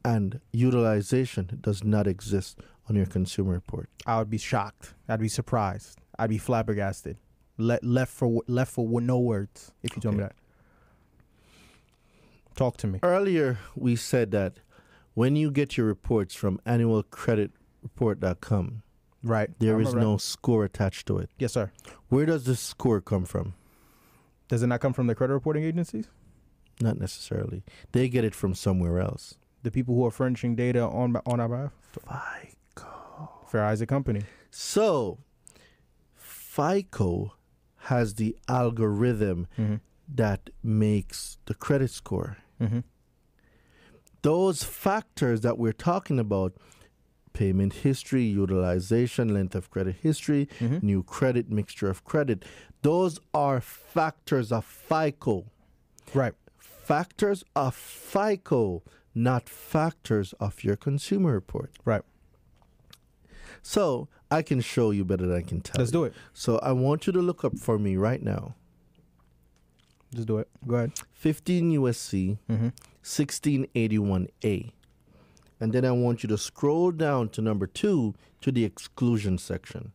and utilization does not exist on your consumer report? I would be shocked. I'd be surprised. I'd be flabbergasted. Le- left for left for no words if you told me that. Talk to me. Earlier, we said that when you get your reports from annual credit report dot com, right, there is no score attached to it. Yes, sir. Where does the score come from? Does it not come from the credit reporting agencies? Not necessarily. They get it from somewhere else. The people who are furnishing data on on our behalf? FICO. Fair Isaac Company. So, FICO has the algorithm mm-hmm. that makes the credit score. Mm-hmm. Those factors that we're talking about, payment history, utilization, length of credit history, mm-hmm. new credit, mixture of credit, those are factors of FICO. Right. Factors of FICO, not factors of your consumer report. Right. So I can show you better than I can tell. Let's you. do it. So I want you to look up for me right now. Just do it. Go ahead. fifteen U S C mm-hmm. sixteen eighty-one A. And then I want you to scroll down to number two to the exclusion section.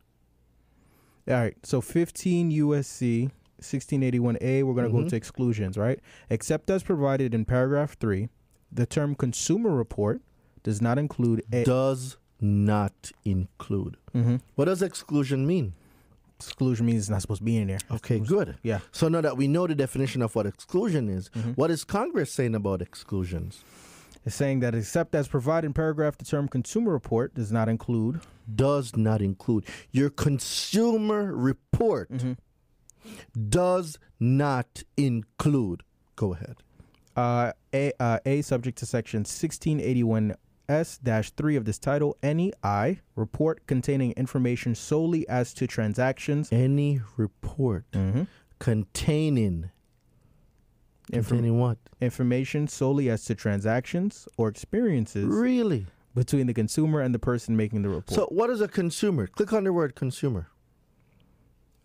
All right. So fifteen U S C sixteen eighty-one A, we're going to mm-hmm. go to exclusions, right? Except as provided in paragraph three, the term consumer report does not include a... Does not include. Mm-hmm. What does exclusion mean? Exclusion means it's not supposed to be in there. Okay, good. Yeah. So now that we know the definition of what exclusion is, mm-hmm. what is Congress saying about exclusions? It's saying that except as provided in paragraph, the term consumer report does not include. Does not include. Your consumer report mm-hmm. does not include. Go ahead. Uh, a, uh, a subject to section sixteen eighty-one S dash three of this title, any I report containing information solely as to transactions. Any report mm-hmm. containing Inform- what? Information solely as to transactions or experiences really between the consumer and the person making the report. So what is a consumer? Click on the word consumer.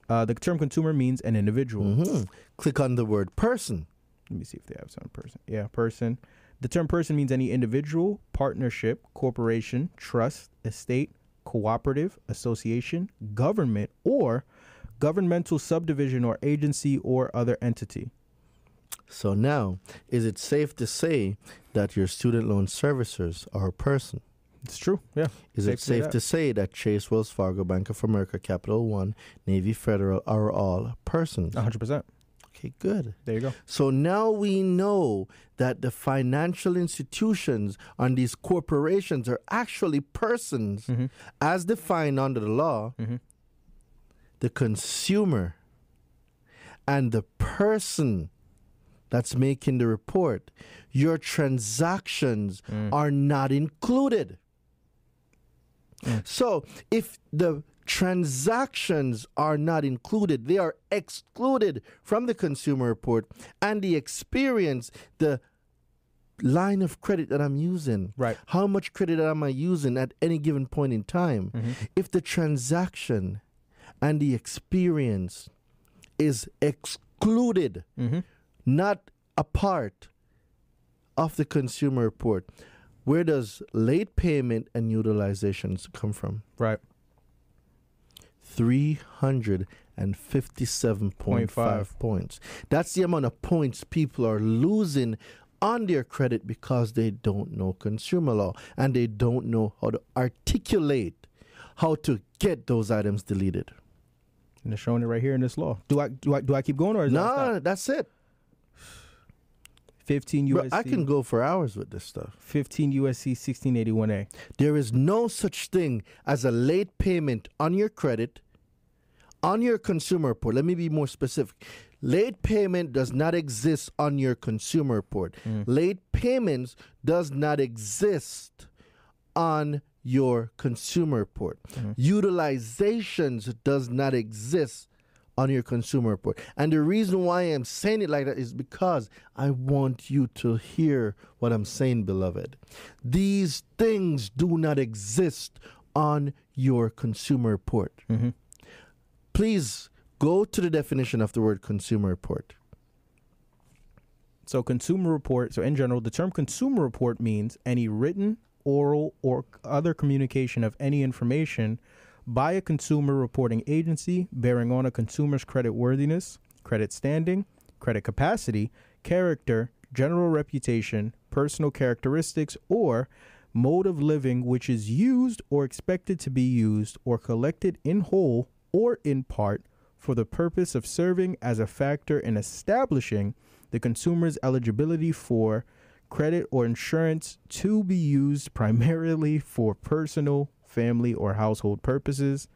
Uh, the term consumer means an individual. Mm-hmm. Click on the word person. Let me see if they have some person. Yeah, person. The term person means any individual, partnership, corporation, trust, estate, cooperative, association, government, or governmental subdivision or agency or other entity. So now, is it safe to say that your student loan servicers are a person? It's true, yeah. Is safe it safe to, to say that Chase, Wells Fargo, Bank of America, Capital One, Navy Federal are all persons? one hundred percent. Okay, good. There you go. So now we know that the financial institutions and these corporations are actually persons mm-hmm. as defined under the law. Mm-hmm. The consumer and the person that's making the report, your transactions mm. are not included. Mm. So if the transactions are not included, they are excluded from the consumer report and the experience, the line of credit that I'm using, right? How much credit am I using at any given point in time? Mm-hmm. If the transaction and the experience is excluded, mm-hmm. not a part of the consumer report, where does late payment and utilizations come from? Right. three hundred fifty-seven point five points. That's the amount of points people are losing on their credit because they don't know consumer law and they don't know how to articulate how to get those items deleted. And they're showing it right here in this law. Do I do I, do I keep going or is that No, that's it. fifteen U S C. Bro, I can go for hours with this stuff. fifteen U S C sixteen eighty-one A. There is no such thing as a late payment on your credit, on your consumer report. Let me be more specific. Late payment does not exist on your consumer report. Mm. Late payments does not exist on your consumer report. Mm. Utilizations does not exist on your consumer report. And the reason why I'm saying it like that is because I want you to hear what I'm saying, beloved. These things do not exist on your consumer report. Mm-hmm. Please go to the definition of the word consumer report. So consumer report, so in general, the term consumer report means any written, oral, or other communication of any information by a consumer reporting agency bearing on a consumer's credit worthiness, credit standing, credit capacity, character, general reputation, personal characteristics, or mode of living which is used or expected to be used or collected in whole or in part for the purpose of serving as a factor in establishing the consumer's eligibility for credit or insurance to be used primarily for personal, family, or household purposes,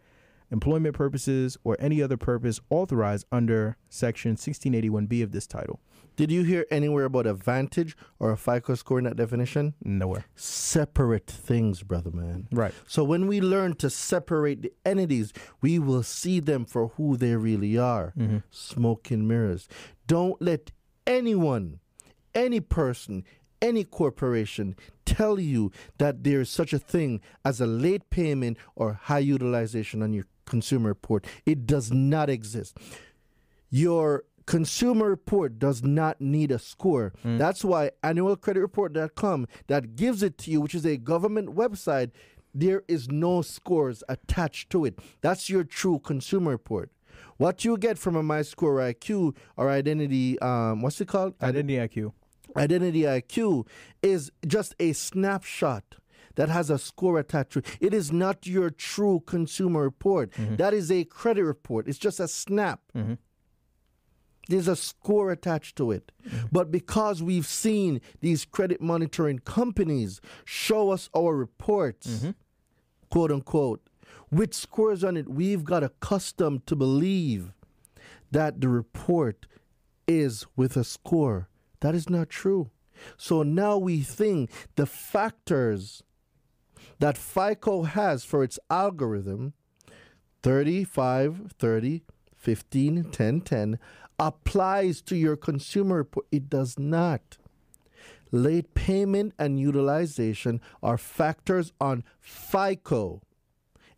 employment purposes, or any other purpose authorized under Section sixteen eighty-one B of this title. Did you hear anywhere about a Vantage or a FICO score in that definition? Nowhere. Separate things, brother man. Right. So when we learn to separate the entities, we will see them for who they really are. Mm-hmm. Smoke and mirrors. Don't let anyone, any person, any corporation tell you that there is such a thing as a late payment or high utilization on your consumer report. It does not exist. Your consumer report does not need a score. Mm. That's why annual credit report dot com, that gives it to you, which is a government website, there is no scores attached to it. That's your true consumer report. What you get from a MyScoreIQ or Identity, um, what's it called? Identity I Q. Identity I Q is just a snapshot that has a score attached to it. It is not your true consumer report. Mm-hmm. That is a credit report. It's just a snap. Mm-hmm. There's a score attached to it. Mm-hmm. But because we've seen these credit monitoring companies show us our reports, mm-hmm. quote unquote, with scores on it, we've got accustomed to believe that the report is with a score. That is not true. So now we think the factors that FICO has for its algorithm, thirty, five, thirty, fifteen, ten, ten, applies to your consumer report. It does not. Late payment and utilization are factors on FICO.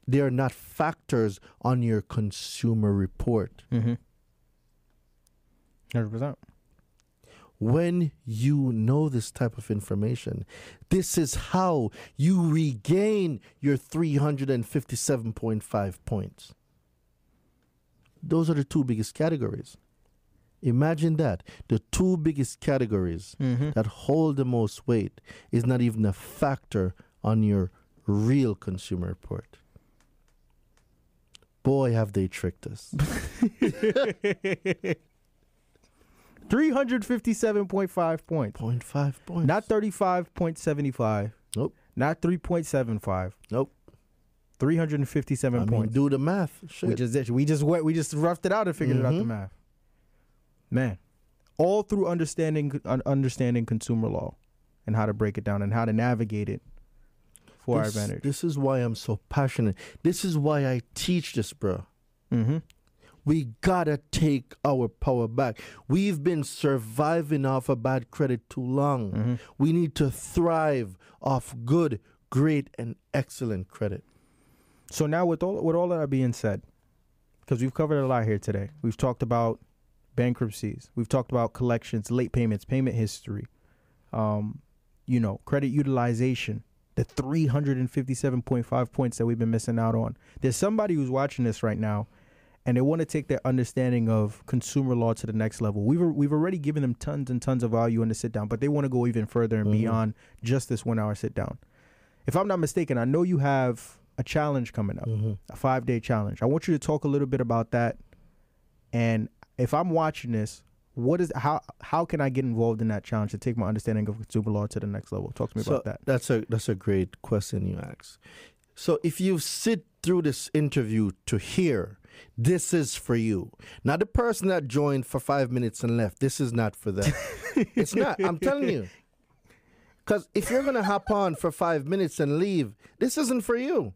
They are not factors on your consumer report. Mm-hmm. one hundred percent. When you know this type of information, this is how you regain your three hundred fifty-seven point five points. Those are the two biggest categories. Imagine that. The two biggest categories mm-hmm. that hold the most weight is not even a factor on your real consumer report. Boy, have they tricked us. three hundred fifty-seven point five points. Point five points. Not thirty-five point seven five. Nope. Not three point seven five. Nope. three hundred fifty-seven I points. Mean, do the math. Shit. We just we just went, we just roughed it out and figured mm-hmm. it out the math. Man, all through understanding understanding consumer law and how to break it down and how to navigate it for this, our advantage. This is why I'm so passionate. This is why I teach this, bro. Mm-hmm. We gotta take our power back. We've been surviving off of bad credit too long. Mm-hmm. We need to thrive off good, great, and excellent credit. So now with all with all that being said, because we've covered a lot here today. We've talked about bankruptcies. We've talked about collections, late payments, payment history, um, you know, credit utilization, the three hundred fifty-seven point five points that we've been missing out on. There's somebody who's watching this right now, and they want to take their understanding of consumer law to the next level. We've we've already given them tons and tons of value in the sit-down, but they want to go even further and mm-hmm. beyond just this one-hour sit-down. If I'm not mistaken, I know you have a challenge coming up, mm-hmm. a five-day challenge. I want you to talk a little bit about that. And if I'm watching this, what is how how can I get involved in that challenge to take my understanding of consumer law to the next level? Talk to me so about that. That's a, that's a great question you asked. So if you sit through this interview to hear, this is for you. Not the person that joined for five minutes and left. This is not for them. It's not. I'm telling you. Because if you're going to hop on for five minutes and leave, this isn't for you.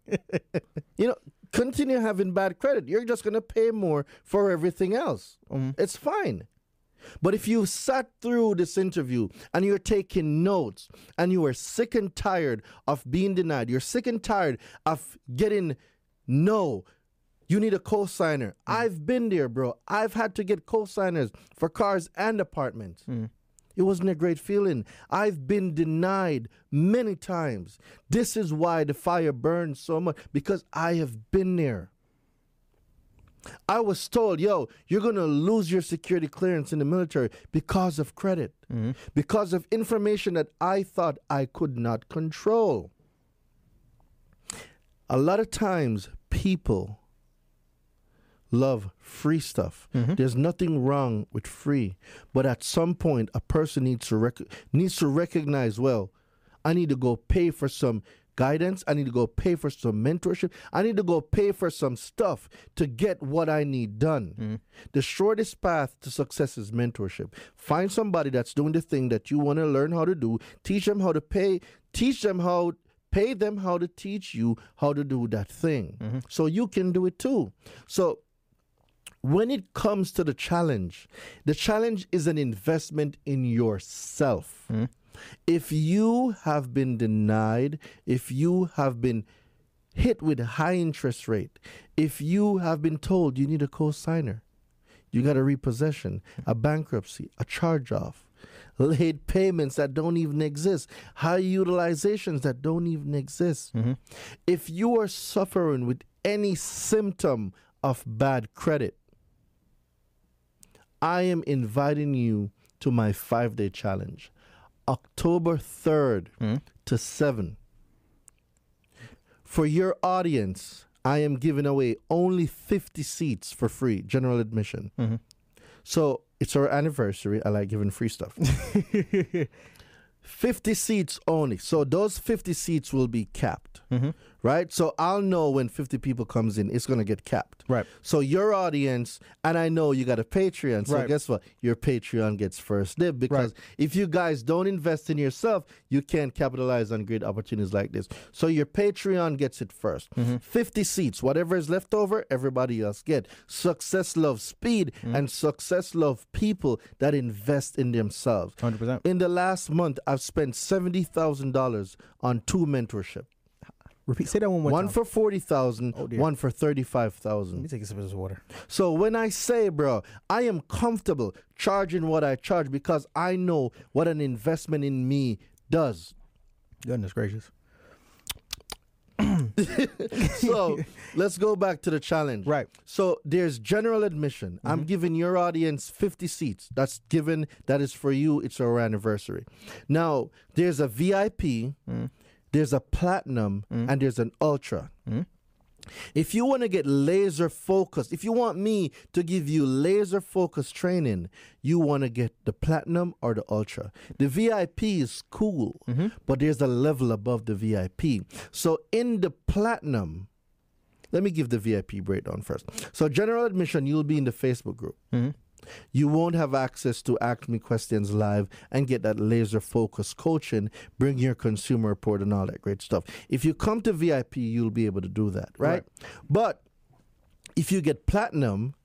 You know, continue having bad credit. You're just going to pay more for everything else. Mm-hmm. It's fine. But if you sat through this interview and you're taking notes and you are sick and tired of being denied, you're sick and tired of getting no, you need a co-signer. Mm. I've been there, bro. I've had to get co-signers for cars and apartments. Mm. It wasn't a great feeling. I've been denied many times. This is why the fire burns so much, because I have been there. I was told, yo, you're going to lose your security clearance in the military because of credit, mm-hmm. because of information that I thought I could not control. A lot of times people love free stuff. Mm-hmm. There's nothing wrong with free, but at some point a person needs to rec- needs to recognize, well, I need to go pay for some guidance. I need to go pay for some mentorship. I need to go pay for some stuff to get what I need done. Mm-hmm. The shortest path to success is mentorship. Find somebody that's doing the thing that you want to learn how to do. Teach them how to pay. Teach them how, pay them how to teach you how to do that thing. Mm-hmm. So you can do it too. So when it comes to the challenge, the challenge is an investment in yourself. Mm-hmm. If you have been denied, if you have been hit with a high interest rate, if you have been told you need a co-signer, you got a repossession, a bankruptcy, a charge-off, late payments that don't even exist, high utilizations that don't even exist. Mm-hmm. If you are suffering with any symptom of bad credit, I am inviting you to my five-day challenge. October third mm-hmm. to seven. For your audience, I am giving away only fifty seats for free, general admission. Mm-hmm. So it's our anniversary. I like giving free stuff. fifty seats only. So those fifty seats will be capped, mm-hmm. right? So I'll know when fifty people comes in, it's going to get capped. Right. So your audience, and I know you got a Patreon, so right. guess what? Your Patreon gets first dip, because right. if you guys don't invest in yourself, you can't capitalize on great opportunities like this. So your Patreon gets it first. Mm-hmm. fifty seats, whatever is left over, everybody else get. Success loves speed, mm-hmm. and success loves people that invest in themselves. one hundred percent. In the last month, I've spent seventy thousand dollars on two mentorship. Repeat, say that one more time. One for forty thousand dollars, oh, one for thirty-five thousand dollars. Let me take a sip of this water. So when I say, bro, I am comfortable charging what I charge because I know what an investment in me does. Goodness gracious. So let's go back to the challenge. Right. So there's general admission. Mm-hmm. I'm giving your audience fifty seats. That's given. That is for you. It's our anniversary. Now, there's a V I P, mm-hmm. there's a platinum, mm-hmm. and there's an ultra. Mm-hmm. If you want to get laser focused, if you want me to give you laser focused training, you want to get the platinum or the ultra. The V I P is cool, mm-hmm. but there's a level above the V I P. So in the platinum, let me give the V I P breakdown first. So general admission, you'll be in the Facebook group. Mm-hmm. You won't have access to Ask Me Questions Live and get that laser-focused coaching, bring your consumer report and all that great stuff. If you come to V I P, you'll be able to do that, right? right. But if you get platinum,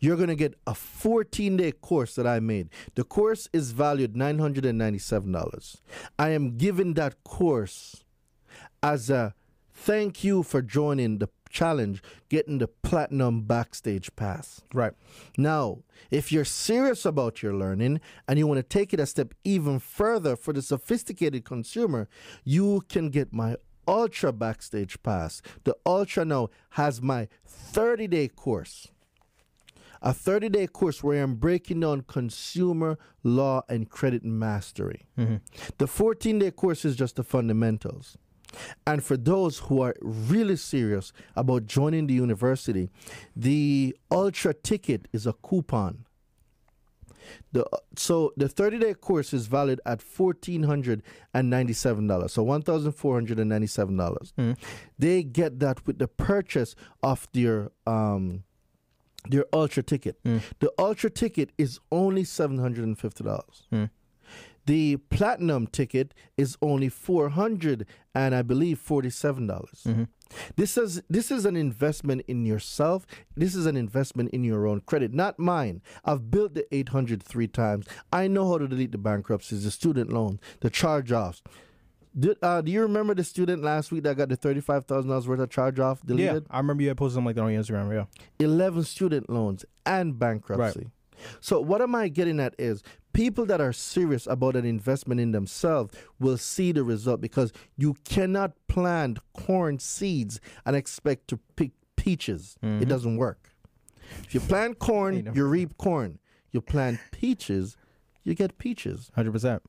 you're going to get a fourteen-day course that I made. The course is valued nine hundred ninety-seven dollars. I am giving that course as a thank you for joining the challenge, getting the platinum backstage pass. Right. Now, if you're serious about your learning and you want to take it a step even further for the sophisticated consumer, you can get my ultra backstage pass. The ultra now has my thirty-day course. A thirty-day course where I'm breaking down consumer law and credit mastery. Mm-hmm. The fourteen-day course is just the fundamentals. And for those who are really serious about joining the university, the Ultra Ticket is a coupon. The, so the thirty-day course is valid at one thousand four hundred ninety-seven dollars, so one thousand four hundred ninety-seven dollars. Mm. They get that with the purchase of their um, their Ultra Ticket. Mm. The Ultra Ticket is only seven hundred fifty dollars. Mm. The platinum ticket is only four hundred and I believe forty-seven dollars. Mm-hmm. This is this is an investment in yourself. This is an investment in your own credit, not mine. I've built the eight hundred three times. I know how to delete the bankruptcies, the student loans, the charge-offs. Did, uh, do you remember the student last week that got the thirty-five thousand dollars worth of charge-off deleted? Yeah, I remember you had posted something like that on Instagram. Yeah, eleven student loans and bankruptcy. Right. So what am I getting at is people that are serious about an investment in themselves will see the result, because you cannot plant corn seeds and expect to pick peaches. Mm-hmm. It doesn't work. If you plant corn, you know. you reap corn. You plant peaches, you get peaches. one hundred percent.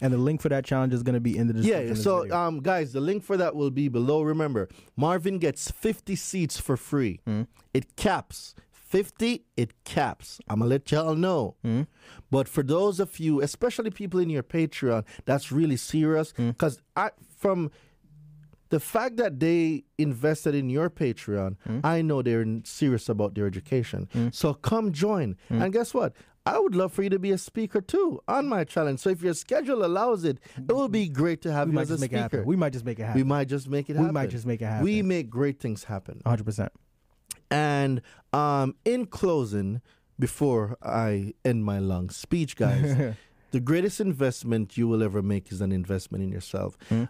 And the link for that challenge is going to be in the description. Yeah, so um, guys, the link for that will be below. Remember, Marvin gets fifty seats for free. Mm-hmm. It caps. fifty, it caps. I'm going to let y'all know. Mm-hmm. But for those of you, especially people in your Patreon, that's really serious. Because mm-hmm. I from the fact that they invested in your Patreon, mm-hmm. I know they're serious about their education. Mm-hmm. So come join. Mm-hmm. And guess what? I would love for you to be a speaker too on my challenge. So if your schedule allows it, it will be great to have we you as a speaker. We might just make it happen. We might just make it happen. We might just make it happen. We make great things happen. one hundred percent. And um, in closing, before I end my long speech, guys, the greatest investment you will ever make is an investment in yourself. Mm.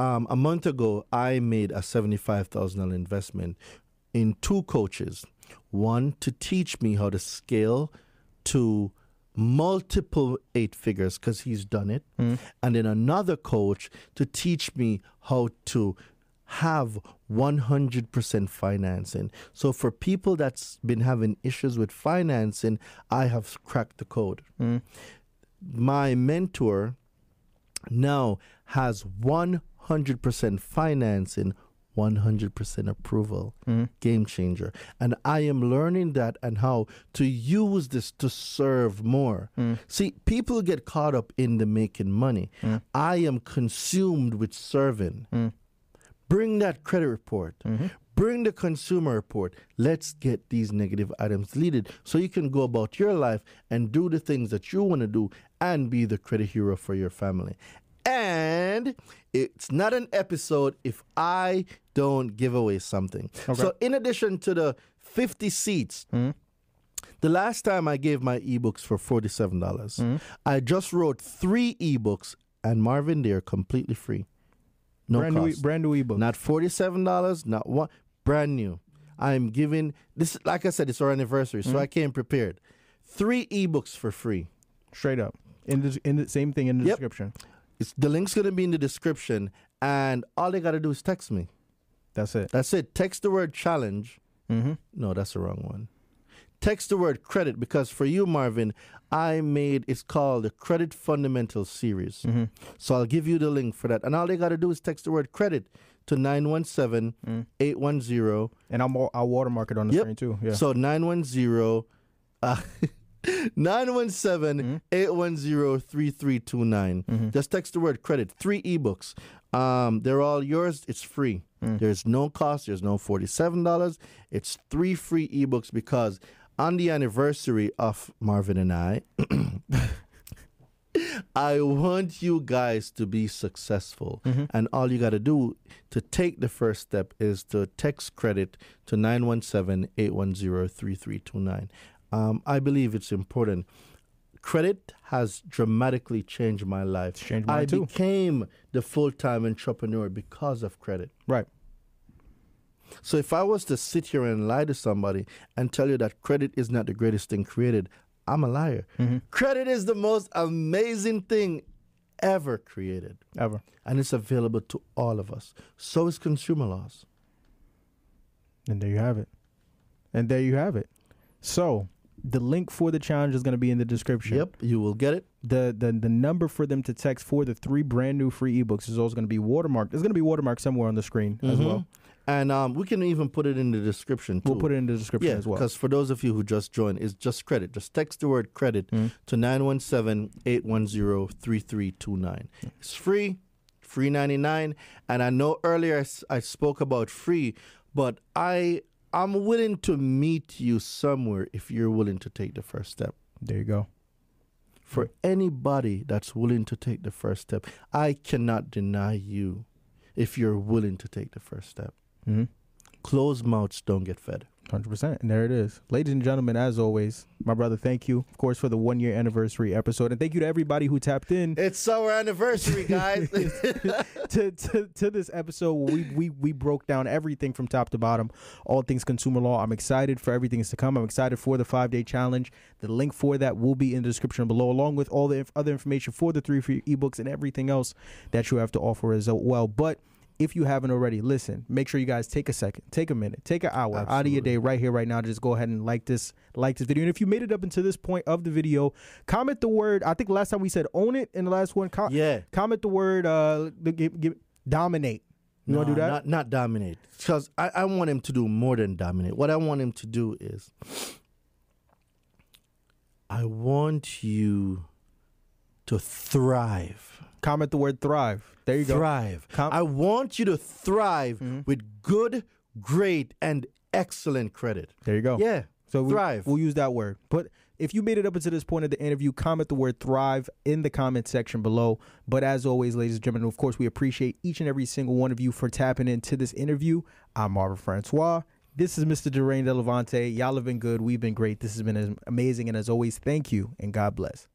Um, a month ago, I made a seventy-five thousand dollars investment in two coaches. One to teach me how to scale to multiple eight figures, because he's done it. Mm. And then another coach to teach me how to have one hundred percent financing. So for people that's been having issues with financing, I have cracked the code. Mm. My mentor now has one hundred percent financing, one hundred percent approval. Mm. Game changer. And I am learning that and how to use this to serve more. Mm. See, people get caught up in the making money. Mm. I am consumed with serving. Mm. Bring that credit report. Mm-hmm. Bring the consumer report. Let's get these negative items deleted so you can go about your life and do the things that you want to do and be the credit hero for your family. And it's not an episode if I don't give away something. Okay. So in addition to the fifty seats, mm-hmm. the last time I gave my ebooks for forty-seven dollars, mm-hmm. I just wrote three ebooks, and Marvin, they are completely free. No brand cost. New, brand new ebook. Not forty-seven dollars, not one. Brand new. I'm giving this. Like I said, it's our anniversary, mm-hmm. so I came prepared. Three ebooks for free, straight up. In the in the same thing in the yep. description. It's the link's gonna be in the description, and all they gotta do is text me. That's it. That's it. Text the word challenge. Mm-hmm. No, that's the wrong one. Text the word credit, because for you, Marvin, I made, it's called the Credit Fundamentals Series. Mm-hmm. So I'll give you the link for that. And all they got to do is text the word credit to nine one seven, eight one zero. Mm. And I'll, I'll watermark it on the yep. screen too. Yeah. So nine one zero, uh, nine one seven, eight one zero, three three two nine. Mm-hmm. Just text the word credit. Three ebooks. Um, they're all yours. It's free. Mm. There's no cost. There's no forty-seven dollars. It's three free ebooks, because on the anniversary of Marvin and I, I want you guys to be successful. Mm-hmm. And all you got to do to take the first step is to text credit to nine one seven, eight one zero, three three two nine. Um, I believe it's important. Credit has dramatically changed my life. It's changed mine I too. became the full-time entrepreneur because of credit. Right. So if I was to sit here and lie to somebody and tell you that credit is not the greatest thing created, I'm a liar. Mm-hmm. Credit is the most amazing thing ever created. Ever. And it's available to all of us. So is consumer laws. And there you have it. And there you have it. So the link for the challenge is going to be in the description. Yep, you will get it. The, the the number for them to text for the three brand new free ebooks is also going to be watermarked. There's going to be watermarked somewhere on the screen mm-hmm. as well. And um, we can even put it in the description too. We'll put it in the description yeah, as well. Because for those of you who just joined, it's just credit. Just text the word credit mm-hmm. to nine one seven, eight one zero, three three two nine. It's free, free ninety-nine. And I know earlier I, I spoke about free, but I... I'm willing to meet you somewhere if you're willing to take the first step. There you go. for anybody that's willing to take the first step. I cannot deny you if you're willing to take the first step. Mm-hmm. Closed mouths don't get fed. one hundred percent. And there it is. Ladies and gentlemen, as always, my brother, thank you, of course, for the one-year anniversary episode. And thank you to everybody who tapped in. It's our anniversary, guys. to, to to this episode, we, we, we broke down everything from top to bottom, all things consumer law. I'm excited for everything to come. I'm excited for the five-day challenge. The link for that will be in the description below, along with all the inf- other information for the three free ebooks and everything else that you have to offer as well. But if you haven't already, listen, make sure you guys take a second, take a minute, take an hour Absolutely. Out of your day right here, right now. Just go ahead and like this, like this video. And if you made it up until this point of the video, comment the word. I think last time we said own it in the last one. Com- yeah. Comment the word uh, give, give, dominate. You no, want to do that? Not, not dominate. Because I, I want him to do more than dominate. What I want him to do is I want you to thrive. Comment the word thrive. There you thrive. go. Thrive. Com- I want you to thrive mm-hmm. with good, great, and excellent credit. There you go. Yeah. So thrive. We'll, we'll use that word. But if you made it up until this point of the interview, comment the word thrive in the comment section below. But as always, ladies and gentlemen, of course, we appreciate each and every single one of you for tapping into this interview. I'm Marvin Francois. This is Mister Daraine Delevante. Y'all have been good. We've been great. This has been amazing. And as always, thank you and God bless.